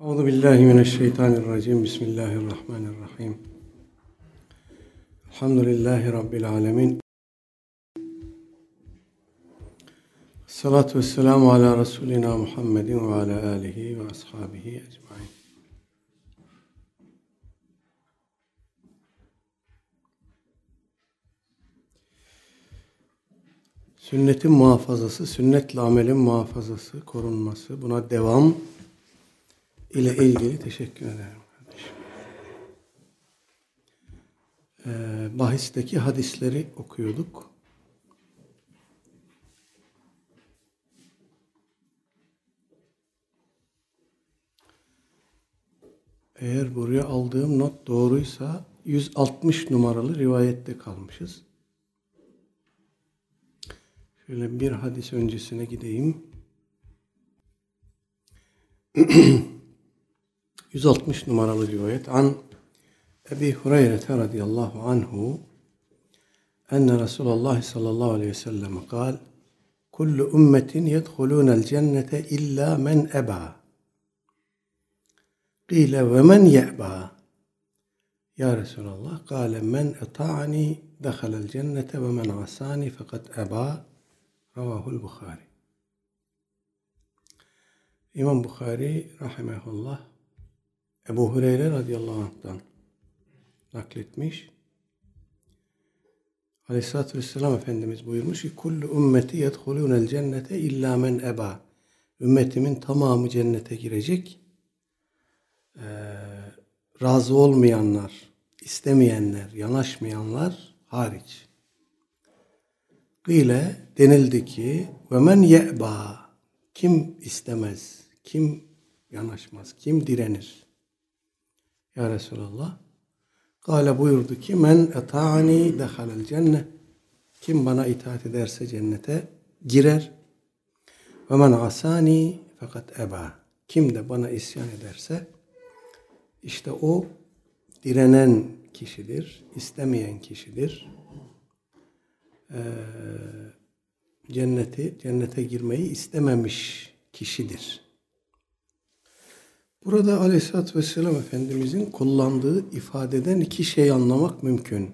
Euzubillahimineşşeytanirracim. Bismillahirrahmanirrahim. Elhamdülillahi Rabbil alemin. Salatu vesselamu ala Resulina Muhammedin ve ala alihi ve ashabihi ecmain. Sünnetin muhafazası, sünnetle amelin muhafazası, korunması, buna devam ile ilgili teşekkür ederim kardeşim. Bahisteki hadisleri okuyorduk. Eğer buraya aldığım not doğruysa 160 numaralı rivayette kalmışız. Şöyle bir hadis öncesine gideyim. 160 numaralı rivayet. An Ebi Hureyre radıyallahu anhu enne Resulullah sallallahu aleyhi ve sellem kal kullu ümmetin yedhulûnel cennete illa men eba qîle ve men ye'ba ya Resulallah kâle men eta'ni dekhalel cennete ve men asani fekat eba revâhul Bukhari. İmam Bukhari rahimehullah Ebu Hureyre radıyallahu anh'tan nakletmiş. Aleyhisselatü vesselam Efendimiz buyurmuş ki kullu ümmeti yedhulûnel cennete illâ men ebâ. Ümmetimin tamamı cennete girecek. Razı olmayanlar, istemeyenler, yanaşmayanlar hariç. Gıyle denildi ki ve men ye'bâ. Kim istemez, kim yanaşmaz, kim direnir? Ya Resulallah, kâle buyurdu ki, men eta'ni dehalel cennet. Kim bana itaat ederse cennete girer. Ve men asani fakat eba. Kim de bana isyan ederse, işte o direnen kişidir, istemeyen kişidir. Cennete girmeyi istememiş kişidir. Burada Aleyhisselatü Vesselam Efendimizin kullandığı ifadeden iki şey anlamak mümkün.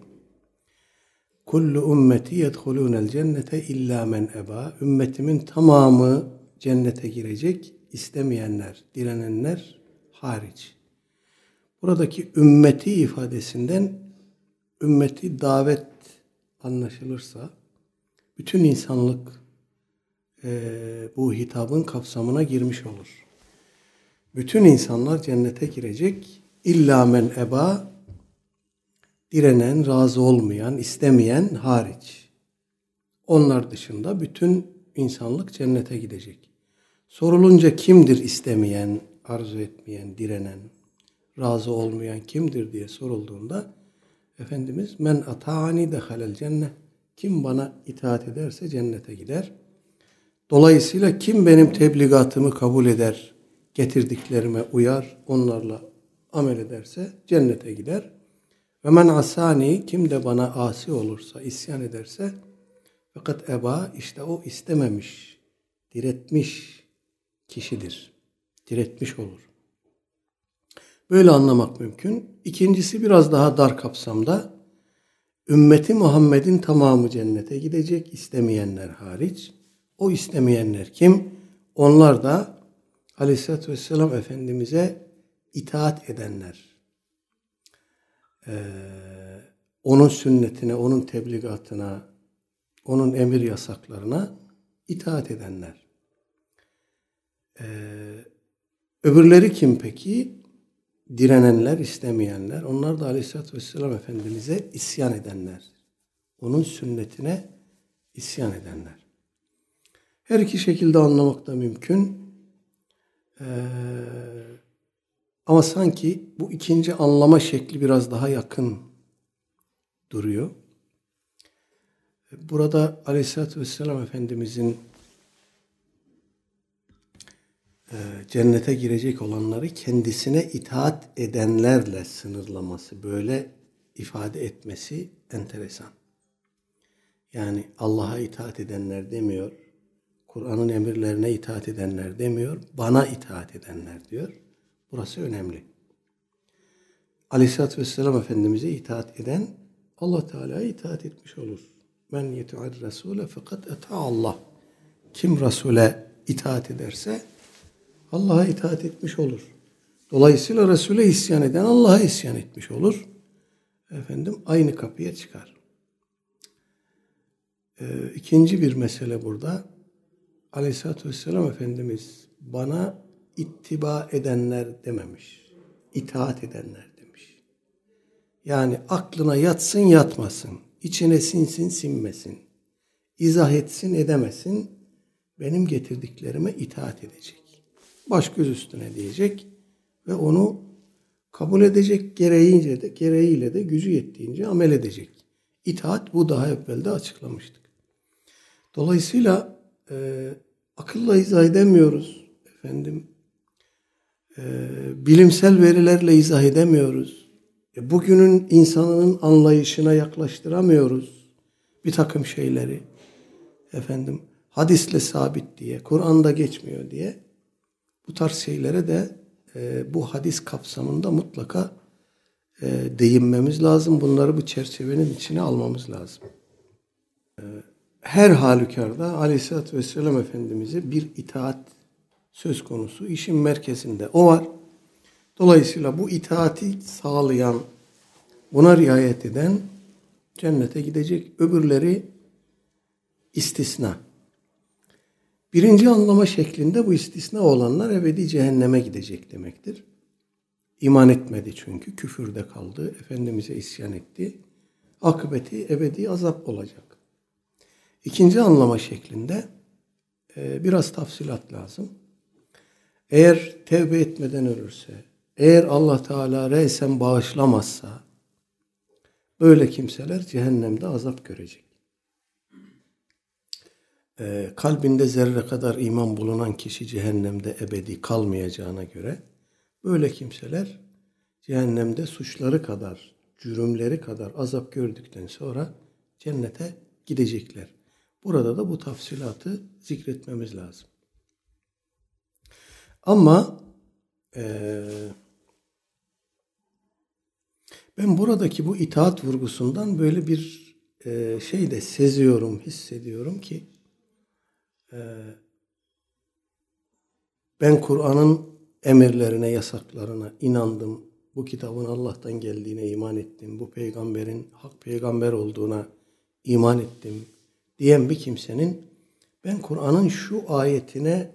Kullu ümmeti yedhulûnel cennete illâ men ebâ. Ümmetimin tamamı cennete girecek, istemeyenler, direnenler hariç. Buradaki ümmeti ifadesinden ümmeti davet anlaşılırsa bütün insanlık bu hitabın kapsamına girmiş olur. Bütün insanlar cennete girecek. İlla men eba, direnen, razı olmayan, istemeyen hariç. Onlar dışında bütün insanlık cennete gidecek. Sorulunca kimdir istemeyen, arzu etmeyen, direnen, razı olmayan kimdir diye sorulduğunda Efendimiz men ata'ani dehalel cennet. Kim bana itaat ederse cennete gider. Dolayısıyla kim benim tebligatımı kabul eder, getirdiklerime uyar, onlarla amel ederse cennete gider. Ve men asani, kim de bana asi olursa, isyan ederse fakat eba, işte o istememiş, diretmiş kişidir. Diretmiş olur. Böyle anlamak mümkün. İkincisi biraz daha dar kapsamda. Ümmeti Muhammed'in tamamı cennete gidecek, istemeyenler hariç. O istemeyenler kim? Onlar da Aleyhisselatü Vesselam Efendimiz'e itaat edenler, onun sünnetine, onun tebligatına, onun emir yasaklarına itaat edenler. Öbürleri kim peki? Direnenler, istemeyenler. Onlar da Aleyhisselatü Vesselam Efendimiz'e isyan edenler, onun sünnetine isyan edenler. Her iki şekilde anlamak da mümkün. Ama sanki bu ikinci anlama şekli biraz daha yakın duruyor. Burada Aleyhisselatü Vesselam Efendimizin cennete girecek olanları kendisine itaat edenlerle sınırlaması, böyle ifade etmesi enteresan. Yani Allah'a itaat edenler demiyor. Kur'an'ın emirlerine itaat edenler demiyor, bana itaat edenler diyor. Burası önemli. Aleyhisselatü Vesselam Efendimiz'e itaat eden Allah Teala'ya itaat etmiş olur. Men yeti'ir Resul'e fakat eta'allah. Kim Resul'e itaat ederse Allah'a itaat etmiş olur. Dolayısıyla Resul'e isyan eden Allah'a isyan etmiş olur. Aynı kapıya çıkar. İkinci bir mesele burada. Aleyhisselatü Vesselam Efendimiz bana ittiba edenler dememiş. İtaat edenler demiş. Yani aklına yatsın yatmasın, içine sinsin sinmesin, izah etsin edemesin, benim getirdiklerime itaat edecek. Baş göz üstüne diyecek ve onu kabul edecek, gereğiyle de gücü yettiğince amel edecek. İtaat, bu daha evvelde açıklamıştık. Dolayısıyla akılla izah edemiyoruz. Bilimsel verilerle izah edemiyoruz. Bugünün insanının anlayışına yaklaştıramıyoruz bir takım şeyleri. Hadisle sabit diye, Kur'an'da geçmiyor diye bu tarz şeylere de bu hadis kapsamında mutlaka değinmemiz lazım. Bunları bu çerçevenin içine almamız lazım. Her halükarda Aleyhisselatü Vesselam Efendimiz'e bir itaat söz konusu, işin merkezinde o var. Dolayısıyla bu itaati sağlayan, buna riayet eden cennete gidecek, öbürleri istisna. Birinci anlama şeklinde bu istisna olanlar ebedi cehenneme gidecek demektir. İman etmedi çünkü, küfürde kaldı, Efendimiz'e isyan etti. Akıbeti ebedi azap olacak. İkinci anlama şeklinde biraz tafsilat lazım. Eğer tevbe etmeden ölürse, eğer Allah Teala reysen bağışlamazsa, böyle kimseler cehennemde azap görecek. Kalbinde zerre kadar iman bulunan kişi cehennemde ebedi kalmayacağına göre böyle kimseler cehennemde suçları kadar, cürümleri kadar azap gördükten sonra cennete gidecekler. Burada da bu tafsilatı zikretmemiz lazım. Ama ben buradaki bu itaat vurgusundan böyle bir şey de seziyorum, hissediyorum ki ben Kur'an'ın emirlerine, yasaklarına inandım. Bu kitabın Allah'tan geldiğine iman ettim. Bu peygamberin hak peygamber olduğuna iman ettim diyen bir kimsenin ben Kur'an'ın şu ayetine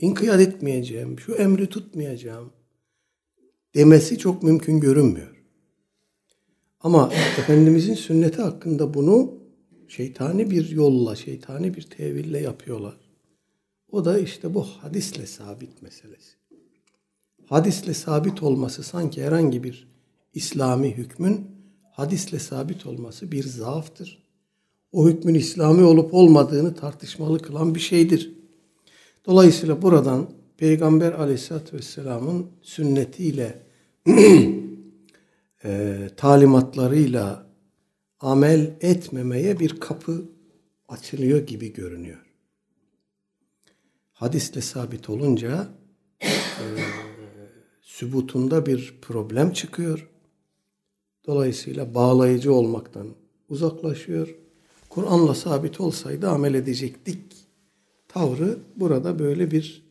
inkiyat etmeyeceğim, şu emri tutmayacağım demesi çok mümkün görünmüyor. Ama Efendimizin sünneti hakkında bunu şeytani bir yolla, şeytani bir teville yapıyorlar. O da işte bu hadisle sabit meselesi. Hadisle sabit olması sanki herhangi bir İslami hükmün hadisle sabit olması bir zaaftır. O hükmün İslami olup olmadığını tartışmalı kılan bir şeydir. Dolayısıyla buradan Peygamber Aleyhisselatü Vesselam'ın sünnetiyle, talimatlarıyla amel etmemeye bir kapı açılıyor gibi görünüyor. Hadisle sabit olunca sübutunda bir problem çıkıyor. Dolayısıyla bağlayıcı olmaktan uzaklaşıyor. Kur'an'la sabit olsaydı amel edecektik tavrı burada böyle bir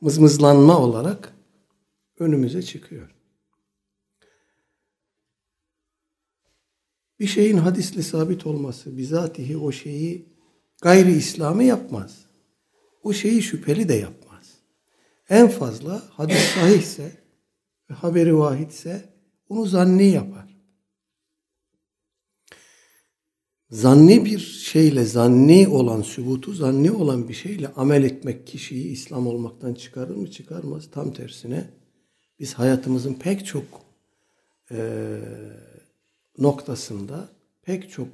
mızmızlanma olarak önümüze çıkıyor. Bir şeyin hadisle sabit olması bizatihi o şeyi gayri İslam'ı yapmaz. O şeyi şüpheli de yapmaz. En fazla hadis sahihse ve haberi vahidse onu zanni yapar. Zanni bir şeyle, zanni olan sübutu, zanni olan bir şeyle amel etmek kişiyi İslam olmaktan çıkarır mı? Çıkarmaz. Tam tersine biz hayatımızın pek çok noktasında, pek çok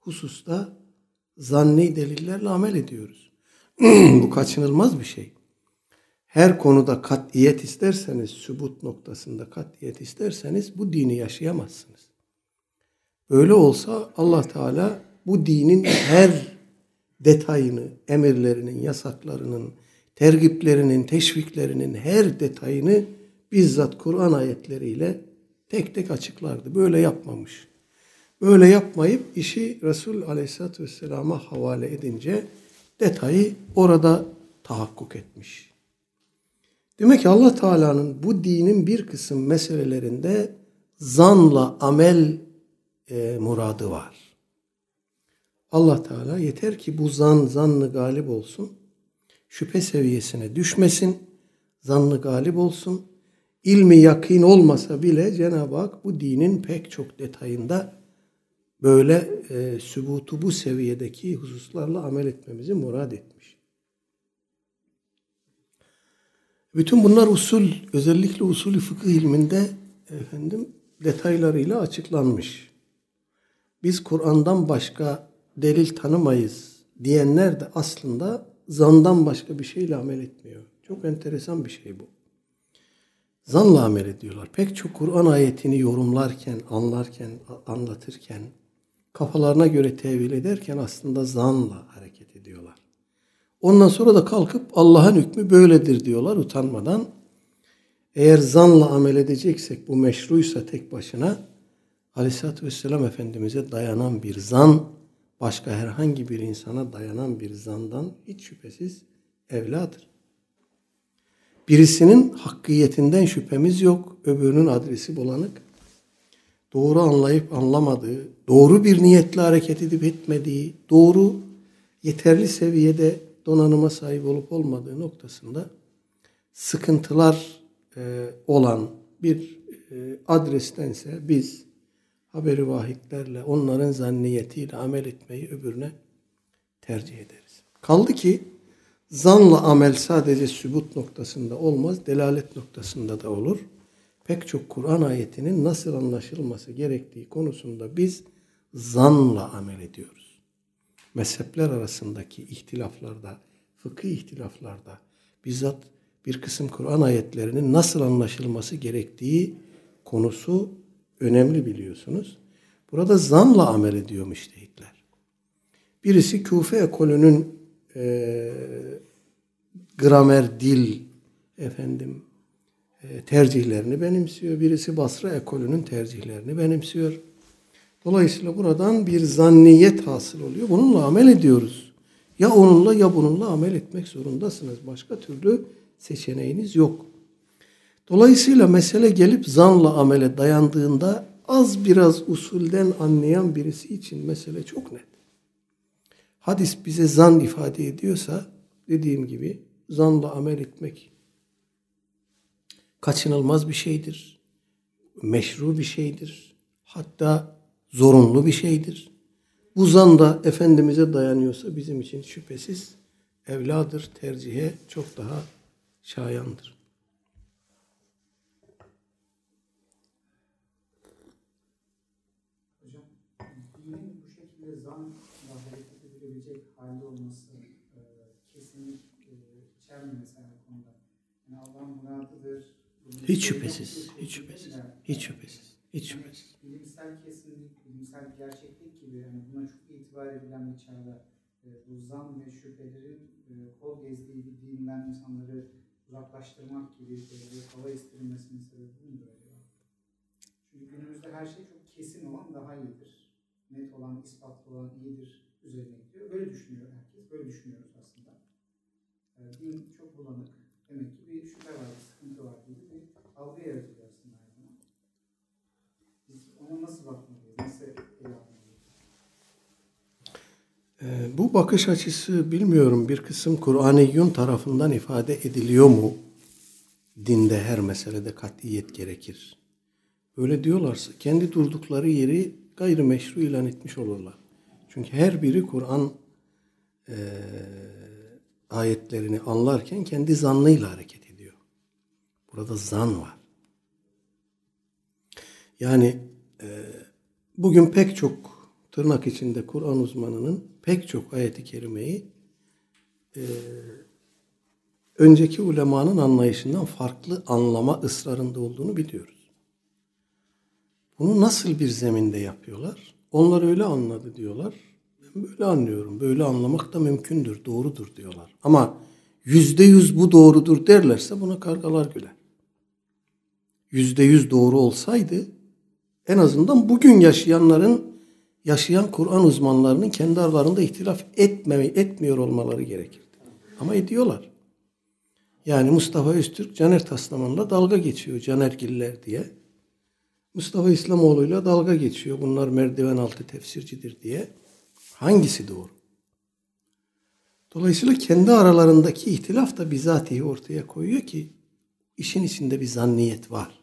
hususta zanni delillerle amel ediyoruz. Bu kaçınılmaz bir şey. Her konuda kat'iyet isterseniz, sübut noktasında kat'iyet isterseniz bu dini yaşayamazsınız. Böyle olsa Allah Teala bu dinin her detayını, emirlerinin, yasaklarının, tergiplerinin, teşviklerinin her detayını bizzat Kur'an ayetleriyle tek tek açıklardı. Böyle yapmamış. Böyle yapmayıp işi Resul Aleyhisselatü Vesselam'a havale edince detayı orada tahakkuk etmiş. Demek ki Allah Teala'nın bu dinin bir kısım meselelerinde zanla amel muradı var. Allah Teala yeter ki bu zannı galip olsun, şüphe seviyesine düşmesin, zannı galip olsun. İlmi yakîn olmasa bile Cenab-ı Hak bu dinin pek çok detayında böyle sübutu bu seviyedeki hususlarla amel etmemizi murad etmiş. Bütün bunlar usul, özellikle usul-i fıkıh ilminde detaylarıyla açıklanmış. Biz Kur'an'dan başka delil tanımayız diyenler de aslında zandan başka bir şeyle amel etmiyor. Çok enteresan bir şey bu. Zanla amel ediyorlar. Pek çok Kur'an ayetini yorumlarken, anlatırken, kafalarına göre tevil ederken aslında zanla hareket ediyorlar. Ondan sonra da kalkıp Allah'ın hükmü böyledir diyorlar utanmadan. Eğer zanla amel edeceksek bu meşruysa tek başına Aleyhisselatü Vesselam Efendimiz'e dayanan bir zan, başka herhangi bir insana dayanan bir zandan hiç şüphesiz evladır. Birisinin hakkiyetinden şüphemiz yok, öbürünün adresi bulanık. Doğru anlayıp anlamadığı, doğru bir niyetle hareket edip etmediği, doğru yeterli seviyede donanıma sahip olup olmadığı noktasında sıkıntılar olan bir adrestense biz haberi vahitlerle, onların zanniyetiyle amel etmeyi öbürüne tercih ederiz. Kaldı ki zanla amel sadece sübut noktasında olmaz, delalet noktasında da olur. Pek çok Kur'an ayetinin nasıl anlaşılması gerektiği konusunda biz zanla amel ediyoruz. Mezhepler arasındaki ihtilaflarda, fıkıh ihtilaflarda bizzat bir kısım Kur'an ayetlerinin nasıl anlaşılması gerektiği konusu önemli biliyorsunuz. Burada zanla amel ediyor müştehitler. Birisi Küfe ekolünün gramer, dil tercihlerini benimsiyor. Birisi Basra ekolünün tercihlerini benimsiyor. Dolayısıyla buradan bir zanniyet hasıl oluyor. Bununla amel ediyoruz. Ya onunla ya bununla amel etmek zorundasınız. Başka türlü seçeneğiniz yok. Dolayısıyla mesele gelip zanla amele dayandığında az biraz usulden anlayan birisi için mesele çok net. Hadis bize zan ifade ediyorsa dediğim gibi zanla amel etmek kaçınılmaz bir şeydir. Meşru bir şeydir. Hatta zorunlu bir şeydir. Bu zan da Efendimiz'e dayanıyorsa bizim için şüphesiz evladır, tercihe çok daha şayandır. Hocam, dinin bu şekilde zanla hareket edilebilecek halde olması kesinlikle içermemesi aynı konuda. Yani Allah'ın muradıdır. Hiç şüphesiz, hiç şüphesiz, hiç şüphesiz, hiç şüphesiz. Bilimsel kesinlik, bilimsel gerçeklik gibi yani buna çok itibar edilen bir çağda bu zan ve şüphelerin kol gezdiği bir dinden insanları uzaklaştırmak gibi bir hava istirilmesinin sebebi midir acaba? Çünkü günümüzde her şey çok kesin olan daha iyidir. Net olan, ispatlı olan iyidir üzerine gidiyor. Böyle düşünüyor herkes. Böyle düşünüyoruz aslında. Din çok bulanık. Demek ki bir şüphe var, bir sıkıntı var gibi bir algı yaratıyor aslında. Biz ona nasıl bakmalıyız? Nasıl bu bakış açısı bilmiyorum bir kısım Kur'aniyyun tarafından ifade ediliyor mu? Dinde her meselede kat'iyet gerekir. Öyle diyorlarsa kendi durdukları yeri gayrimeşru ilan etmiş olurlar. Çünkü her biri Kur'an ayetlerini anlarken kendi zannıyla hareket ediyor. Burada zan var. Yani bugün pek çok tırnak içinde Kur'an uzmanının pek çok ayet-i kerimeyi önceki ulemanın anlayışından farklı anlama ısrarında olduğunu biliyoruz. Bunu nasıl bir zeminde yapıyorlar? Onlar öyle anladı diyorlar. Ben böyle anlıyorum. Böyle anlamak da mümkündür, doğrudur diyorlar. Ama %100 bu doğrudur derlerse buna kargalar güler. %100 doğru olsaydı en azından bugün yaşayan Kur'an uzmanlarının kendi aralarında ihtilaf etmiyor olmaları gerekirdi. Ama ediyorlar. Yani Mustafa Öztürk Caner Taslaman'la dalga geçiyor Canergiller diye. Mustafa İslamoğlu'yla dalga geçiyor. Bunlar merdiven altı tefsircidir diye. Hangisi doğru? Dolayısıyla kendi aralarındaki ihtilaf da bizatihi ortaya koyuyor ki işin içinde bir zanniyet var.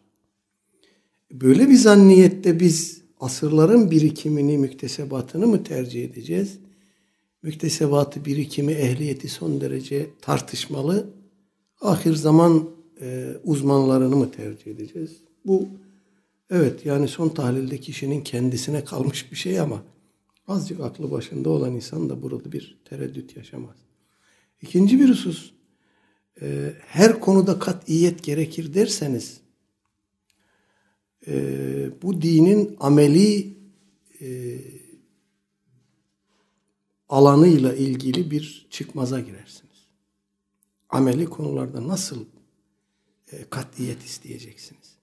Böyle bir zanniyette biz asırların birikimini, müktesebatını mı tercih edeceğiz? Müktesebatı, birikimi, ehliyeti son derece tartışmalı. Ahir zaman uzmanlarını mı tercih edeceğiz? Bu evet yani son tahlilde kişinin kendisine kalmış bir şey ama azıcık aklı başında olan insan da burada bir tereddüt yaşamaz. İkinci bir husus, her konuda kat'iyet gerekir derseniz bu dinin ameli alanıyla ilgili bir çıkmaza girersiniz. Ameli konularda nasıl kat'iyet isteyeceksiniz?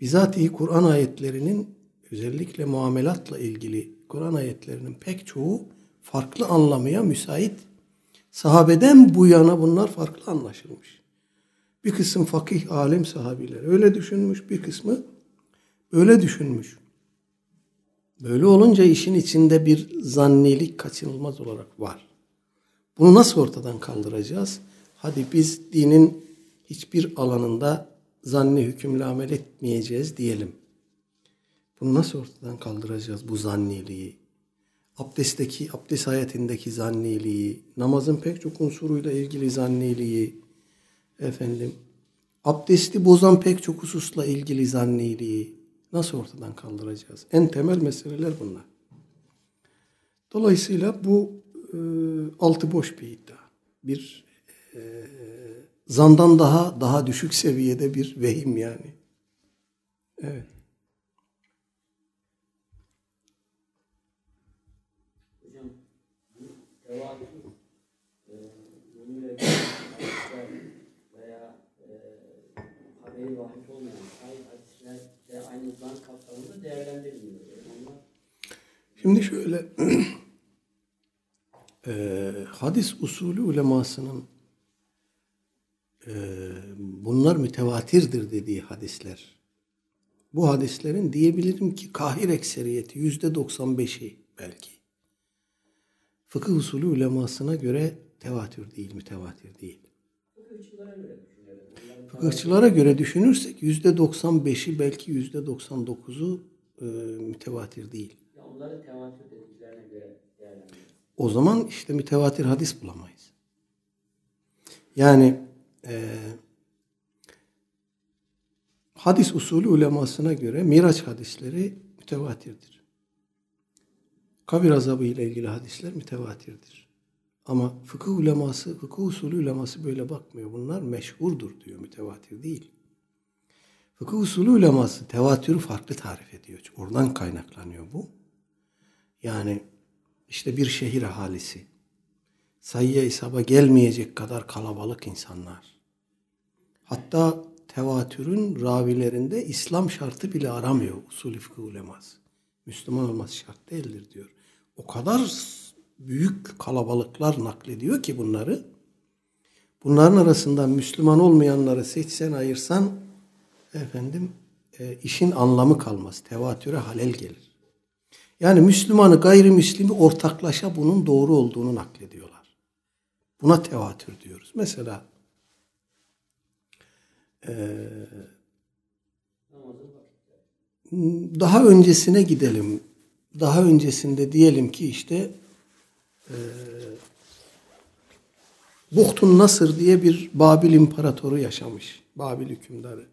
Bizatihi Kur'an ayetlerinin özellikle muamelatla ilgili Kur'an ayetlerinin pek çoğu farklı anlamaya müsait. Sahabeden bu yana bunlar farklı anlaşılmış. Bir kısım fakih alim sahabiler öyle düşünmüş, bir kısmı öyle düşünmüş. Böyle olunca işin içinde bir zannilik kaçınılmaz olarak var. Bunu nasıl ortadan kaldıracağız? Hadi biz dinin hiçbir alanında zanni hükümle amel etmeyeceğiz diyelim. Bunu nasıl ortadan kaldıracağız bu zanniliği? Abdest hayatındaki zanniliği, namazın pek çok unsuruyla ilgili zanniliği, abdesti bozan pek çok hususla ilgili zanniliği nasıl ortadan kaldıracağız? En temel meseleler bunlar. Dolayısıyla bu altı boş bir iddia. Bir zandan daha düşük seviyede bir vehim yani. Evet. Hocam bu tevatür yönüyle veya haberi vahit olmayan hadisler de aynı zan kapsamında değerlendirilmiyor. Şimdi şöyle hadis usulü ulemasının bunlar mütevatirdir dediği hadisler. Bu hadislerin diyebilirim ki kahir ekseriyeti %95'i belki. Fıkıh usulü ulemasına göre tevatür değil, mütevatir değil. Fıkıhçılara göre düşünürsek %95'i belki %99'u mütevatir değil. Onların tevatür dediklerine göre değerlendiriyor. O zaman işte mütevatir hadis bulamayız. Yani hadis usulü ulemasına göre Miraç hadisleri mütevatirdir. Kabir azabı ile ilgili hadisler mütevatirdir. Ama fıkıh usulü uleması böyle bakmıyor. Bunlar meşhurdur diyor, mütevatir değil. Fıkıh usulü uleması tevatürü farklı tarif ediyor. Oradan kaynaklanıyor bu. Yani İşte bir şehir ahalisi, sayıya hesaba gelmeyecek kadar kalabalık insanlar. Hatta tevatürün ravilerinde İslam şartı bile aramıyor usul-i fıkıh uleması. Müslüman olması şart değildir diyor. O kadar büyük kalabalıklar naklediyor ki bunları. Bunların arasından Müslüman olmayanları seçsen ayırsan işin anlamı kalmaz. Tevatüre halel gelir. Yani Müslümanı, gayrimüslimi ortaklaşa bunun doğru olduğunu naklediyorlar. Buna tevatür diyoruz. Mesela daha öncesine gidelim. Daha öncesinde diyelim ki işte Buhtun Nasır diye bir Babil imparatoru yaşamış. Babil hükümdarı.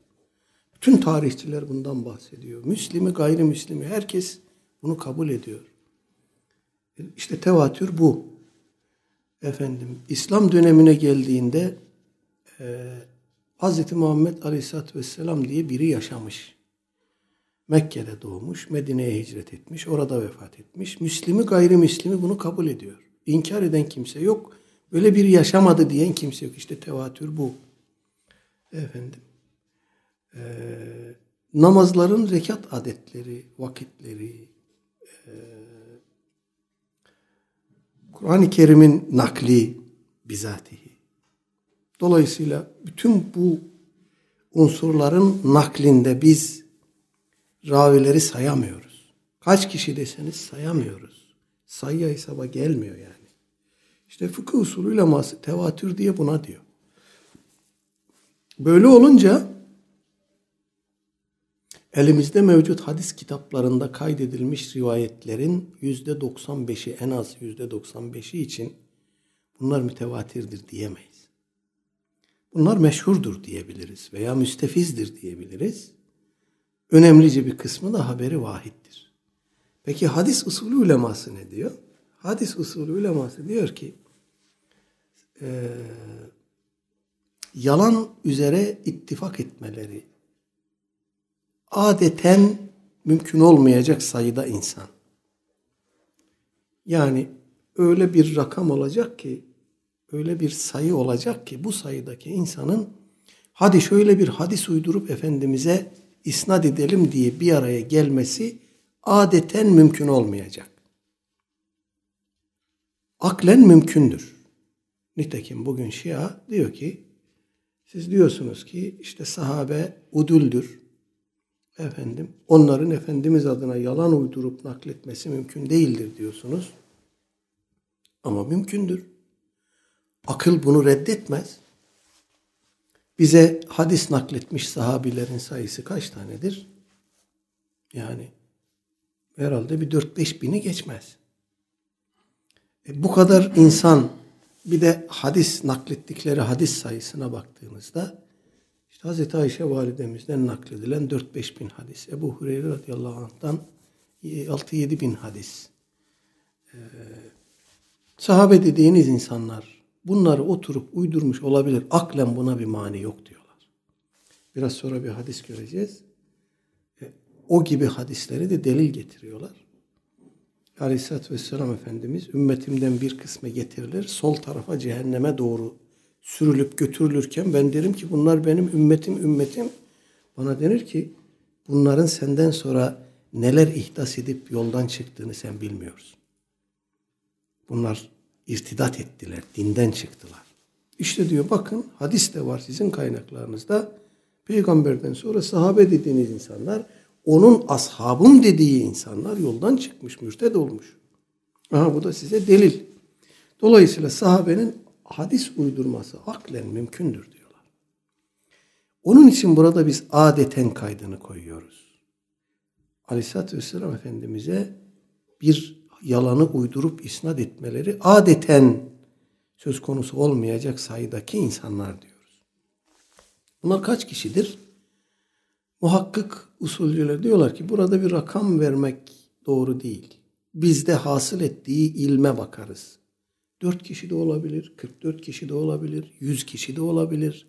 Bütün tarihçiler bundan bahsediyor. Müslimi, gayrimüslimi, herkes bunu kabul ediyor. İşte tevatür bu. İslam dönemine geldiğinde Hz. Muhammed Aleyhisselatü Vesselam diye biri yaşamış. Mekke'de doğmuş, Medine'ye hicret etmiş, orada vefat etmiş. Müslimi, gayrimüslimi bunu kabul ediyor. İnkar eden kimse yok. Böyle bir yaşamadı diyen kimse yok. İşte tevatür bu. Efendim. Namazların rekat adetleri, vakitleri, Kur'an-ı Kerim'in nakli bizatihi. Dolayısıyla bütün bu unsurların naklinde biz ravileri sayamıyoruz. Kaç kişi deseniz sayamıyoruz. Sayıya hesaba gelmiyor yani. İşte fıkıh usulü uleması tevatür diye buna diyor. Böyle olunca elimizde mevcut hadis kitaplarında kaydedilmiş rivayetlerin %95'i, en az %95'i için bunlar mütevatirdir diyemeyiz. Bunlar meşhurdur diyebiliriz veya müstefizdir diyebiliriz. Önemlice bir kısmı da haberi vahittir. Peki hadis usulü uleması ne diyor? Hadis usulü uleması diyor ki yalan üzere ittifak etmeleri adeten mümkün olmayacak sayıda insan. Yani öyle bir rakam olacak ki, öyle bir sayı olacak ki bu sayıdaki insanın hadi şöyle bir hadis uydurup Efendimiz'e isnat edelim diye bir araya gelmesi adeten mümkün olmayacak. Aklen mümkündür. Nitekim bugün Şia diyor ki, siz diyorsunuz ki işte sahabe udüldür. Efendim, onların Efendimiz adına yalan uydurup nakletmesi mümkün değildir diyorsunuz. Ama mümkündür. Akıl bunu reddetmez. Bize hadis nakletmiş sahabilerin sayısı kaç tanedir? Yani herhalde bir 4-5 bini geçmez. Bu kadar insan, bir de hadis naklettikleri hadis sayısına baktığımızda işte Hazreti Ayşe validemizden nakledilen 4-5 bin hadis. Ebu Hureyre radıyallahu anh'tan 6-7 bin hadis. Sahabe dediğiniz insanlar bunları oturup uydurmuş olabilir. Aklen buna bir mani yok diyorlar. Biraz sonra bir hadis göreceğiz. O gibi hadisleri de delil getiriyorlar. Aleyhisselatü Vesselam Efendimiz ümmetimden bir kısmı getirilir, sol tarafa cehenneme doğru sürülüp götürülürken ben derim ki bunlar benim ümmetim. Bana denir ki bunların senden sonra neler ihdas edip yoldan çıktığını sen bilmiyorsun. Bunlar irtidat ettiler, dinden çıktılar. İşte diyor bakın hadis de var sizin kaynaklarınızda. Peygamberden sonra sahabe dediğiniz insanlar, onun ashabım dediği insanlar yoldan çıkmış, mürted olmuş. Aha, bu da size delil. Dolayısıyla sahabenin hadis uydurması aklen mümkündür diyorlar. Onun için burada biz adeten kaydını koyuyoruz. Aleyhisselatü Vesselam Efendimiz'e bir yalanı uydurup isnat etmeleri adeten söz konusu olmayacak sayıdaki insanlar diyoruz. Bunlar kaç kişidir? Muhakkık usulcüler diyorlar ki burada bir rakam vermek doğru değil. Bizde hasıl ettiği ilme bakarız. 4 kişi de olabilir, 44 kişi de olabilir, 100 kişi de olabilir.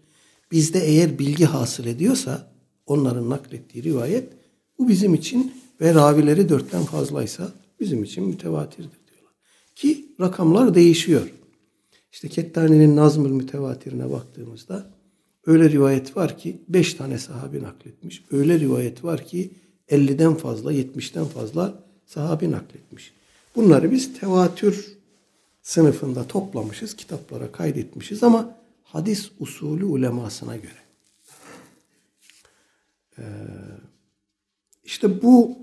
Bizde eğer bilgi hasıl ediyorsa onların naklettiği rivayet bu bizim için ve ravileri 4'ten fazlaysa bizim için mütevatirdir diyorlar. Ki rakamlar değişiyor. İşte Kettani'nin Nazmül Mütevatir'ine baktığımızda öyle rivayet var ki 5 tane sahabi nakletmiş. Öyle rivayet var ki 50'den fazla, 70'den fazla sahabi nakletmiş. Bunları biz tevatür sınıfında toplamışız, kitaplara kaydetmişiz ama hadis usulü ulemasına göre. İşte bu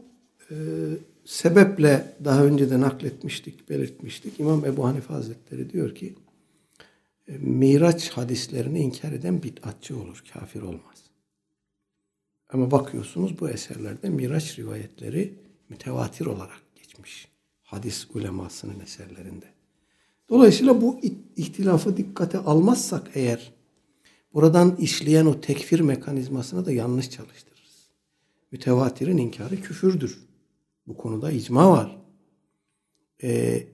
sebeple daha önce de nakletmiştik, belirtmiştik. İmam Ebu Hanife Hazretleri diyor ki, Miraç hadislerini inkar eden bid'atçı olur, kafir olmaz. Ama bakıyorsunuz bu eserlerde Miraç rivayetleri mütevatir olarak geçmiş. Hadis ulemasının eserlerinde. Dolayısıyla bu ihtilafı dikkate almazsak eğer, buradan işleyen o tekfir mekanizmasını da yanlış çalıştırırız. Mütevatirin inkarı küfürdür. Bu konuda icma var.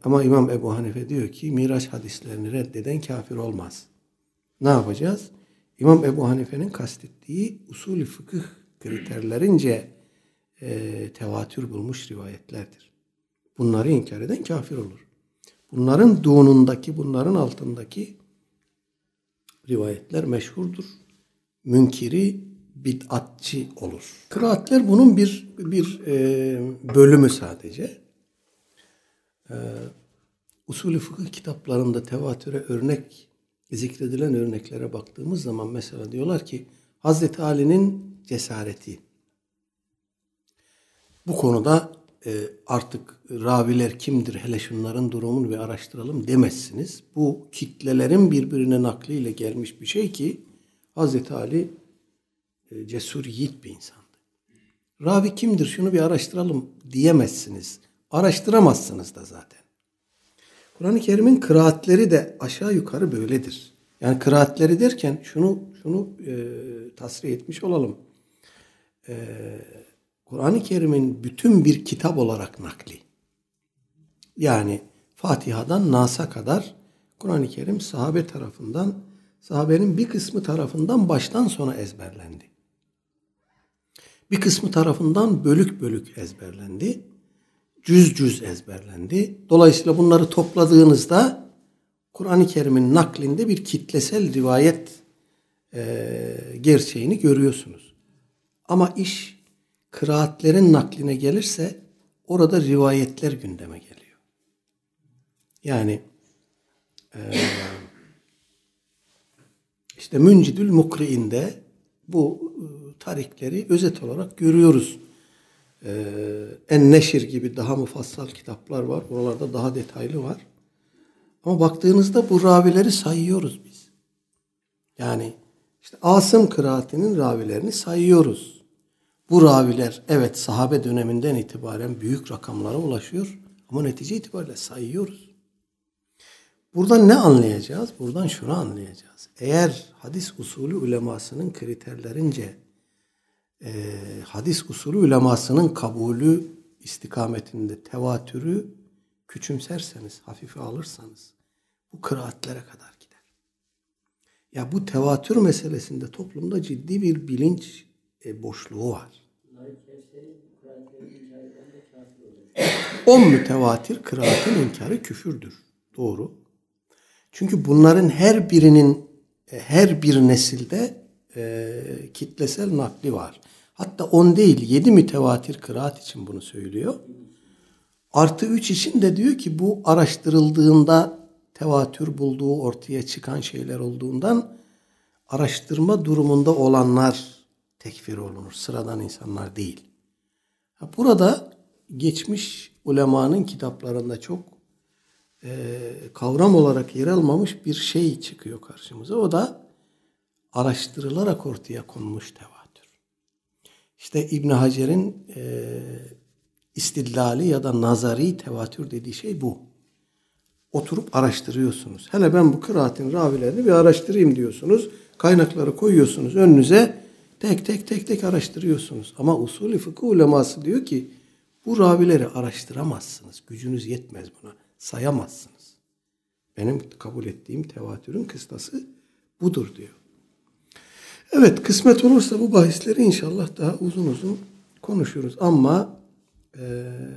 Ama İmam Ebu Hanife diyor ki Miraç hadislerini reddeden kafir olmaz. Ne yapacağız? İmam Ebu Hanife'nin kastettiği usul-i fıkıh kriterlerince tevatür bulmuş rivayetlerdir. Bunları inkar eden kafir olur. bunların duğunundaki, bunların altındaki rivayetler meşhurdur. Münkiri bid'atçı olur. Kıraatler bunun bir bölümü sadece. Usul-i fıkıh kitaplarında tevatüre örnek, zikredilen örneklere baktığımız zaman mesela diyorlar ki Hazreti Ali'nin cesareti. Bu konuda artık raviler kimdir, hele şunların durumunu bir araştıralım demezsiniz. Bu kitlelerin birbirine nakliyle gelmiş bir şey ki Hazreti Ali cesur yiğit bir insandı. Ravi kimdir, şunu bir araştıralım diyemezsiniz. Araştıramazsınız da zaten. Kur'an-ı Kerim'in kıraatleri de aşağı yukarı böyledir. Yani kıraatleri derken şunu tasrih etmiş olalım. Kur'an-ı Kerim'in bütün bir kitap olarak nakli. Yani Fatiha'dan Nas'a kadar Kur'an-ı Kerim sahabe tarafından, sahabenin bir kısmı tarafından baştan sona ezberlendi. Bir kısmı tarafından bölük bölük ezberlendi. Cüz cüz ezberlendi. Dolayısıyla bunları topladığınızda Kur'an-ı Kerim'in naklinde bir kitlesel rivayet gerçeğini görüyorsunuz. Ama iş kıraatlerin nakline gelirse orada rivayetler gündeme geliyor. Yani işte Müncidül Mukri'inde bu tarikleri özet olarak görüyoruz. En-Neşir gibi daha mufassal kitaplar var. Oralarda daha detaylı var. Ama baktığınızda bu ravileri sayıyoruz biz. Yani işte Asım kıraatinin ravilerini sayıyoruz. Bu raviler evet sahabe döneminden itibaren büyük rakamlara ulaşıyor. Ama netice itibariyle sayıyoruz. Buradan ne anlayacağız? Buradan şunu anlayacağız. Eğer hadis usulü ulemasının kriterlerince hadis usulü ulemasının kabulü istikametinde tevatürü küçümserseniz, hafife alırsanız bu kıraatlere kadar gider. Ya bu tevatür meselesinde toplumda ciddi bir bilinç boşluğu var. 10 mütevatir kıraatin inkarı küfürdür. Doğru. Çünkü bunların her birinin, her bir nesilde kitlesel nakli var. Hatta 10 değil 7 mütevatir kıraat için bunu söylüyor. Artı 3 için de diyor ki bu araştırıldığında tevatür bulduğu ortaya çıkan şeyler olduğundan araştırma durumunda olanlar tekfir olunur. Sıradan insanlar değil. Burada geçmiş ulemanın kitaplarında çok kavram olarak yer almamış bir şey çıkıyor karşımıza. O da araştırılarak ortaya konmuş tevatür. İşte İbn Hacer'in istidlali ya da nazari tevatür dediği şey bu. Oturup araştırıyorsunuz. Hele ben bu kıraatin ravilerini bir araştırayım diyorsunuz. Kaynakları koyuyorsunuz önünüze. Tek tek araştırıyorsunuz. Ama usul-i fıkıh uleması diyor ki bu ravileri araştıramazsınız. Gücünüz yetmez buna. Sayamazsınız. Benim kabul ettiğim tevatürün kıstası budur diyor. Evet, kısmet olursa bu bahisleri inşallah daha uzun uzun konuşuruz. Ama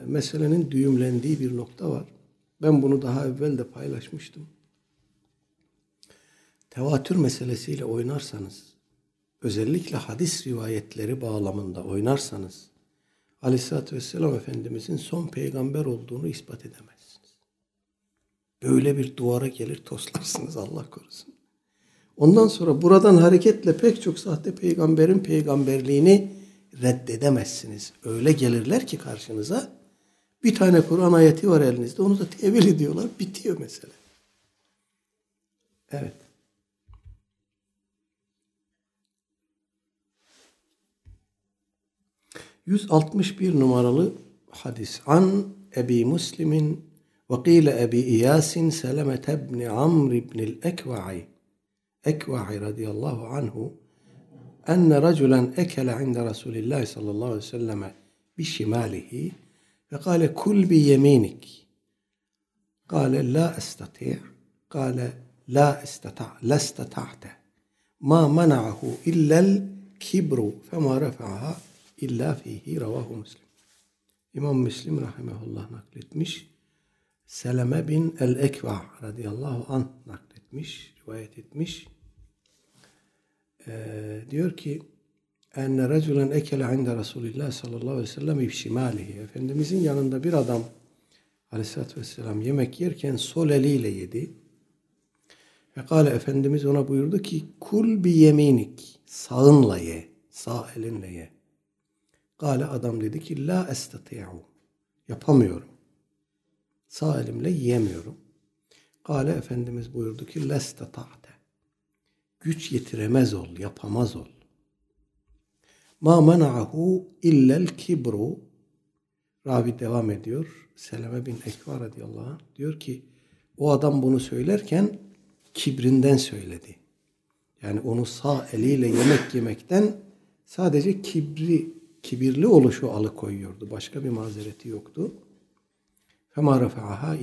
meselenin düğümlendiği bir nokta var. Ben bunu daha evvel de paylaşmıştım. Tevatür meselesiyle oynarsanız, özellikle hadis rivayetleri bağlamında oynarsanız, Aleyhisselatü Vesselam Efendimizin son peygamber olduğunu ispat edemezsiniz. Böyle bir duvara gelir toslarsınız, Allah korusun. Ondan sonra buradan hareketle pek çok sahte peygamberin peygamberliğini reddedemezsiniz. Öyle gelirler ki karşınıza bir tane Kur'an ayeti var elinizde. Onu da tevil ediyorlar. Bitiyor mesele. Evet. ...161 numaralı hadis. An Ebi Muslim'in ve kîle Ebi İyâs'in Selemet ebni Amr ibnil Ekva'i radıyallahu anhu enne raculen ekele inde Resulillahi sallallahu aleyhi ve selleme bişimalihi ve kâle kul bi yeminik kâle la estati' kâle la estata' lestata'te ma mena'ahu illel kibru fema refa'ha illa fihi revahu Müslim. İmam Müslim rahimahullah nakletmiş. Seleme bin el-Ekva radıyallahu anh nakletmiş, rivayet etmiş. Diyor ki enne reculen ekele inde Resulillah sallallahu aleyhi ve sellem ibşimalihi. Efendimizin yanında bir adam aleyhissalatü vesselam yemek yerken sol eliyle yedi. Ve kâle, Efendimiz ona buyurdu ki kul bi yeminik, sağınla ye, sağ elinle ye. Kâle, adam dedi ki la estati'u, yapamıyorum. Sağ elimle yiyemiyorum. Kâle, Efendimiz buyurdu ki lestata'te, güç yetiremez ol, yapamaz ol. Ma mena'ahu illel kibru. Ravi devam ediyor. Seleme bin Ekva radıyallahu anh diyor ki o adam bunu söylerken kibrinden söyledi. Yani onu sağ eliyle yemek yemekten sadece kibirli oluşu alıkoyuyordu. Başka bir mazereti yoktu. فَمَا رَفَعَهَا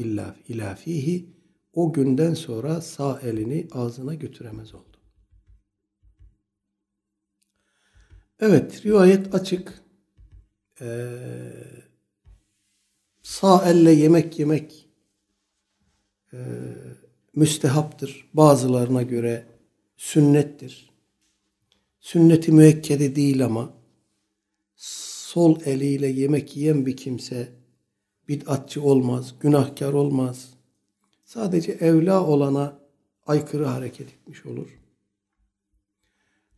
اِلَّا ف۪يهِ. O günden sonra sağ elini ağzına götüremez oldu. Evet, rivayet açık. Sağ elle yemek yemek müstehaptır. Bazılarına göre sünnettir. Sünnet-i müekkede değil ama sol eliyle yemek yiyen bir kimse bid'atçı olmaz, günahkar olmaz. Sadece evla olana aykırı hareket etmiş olur.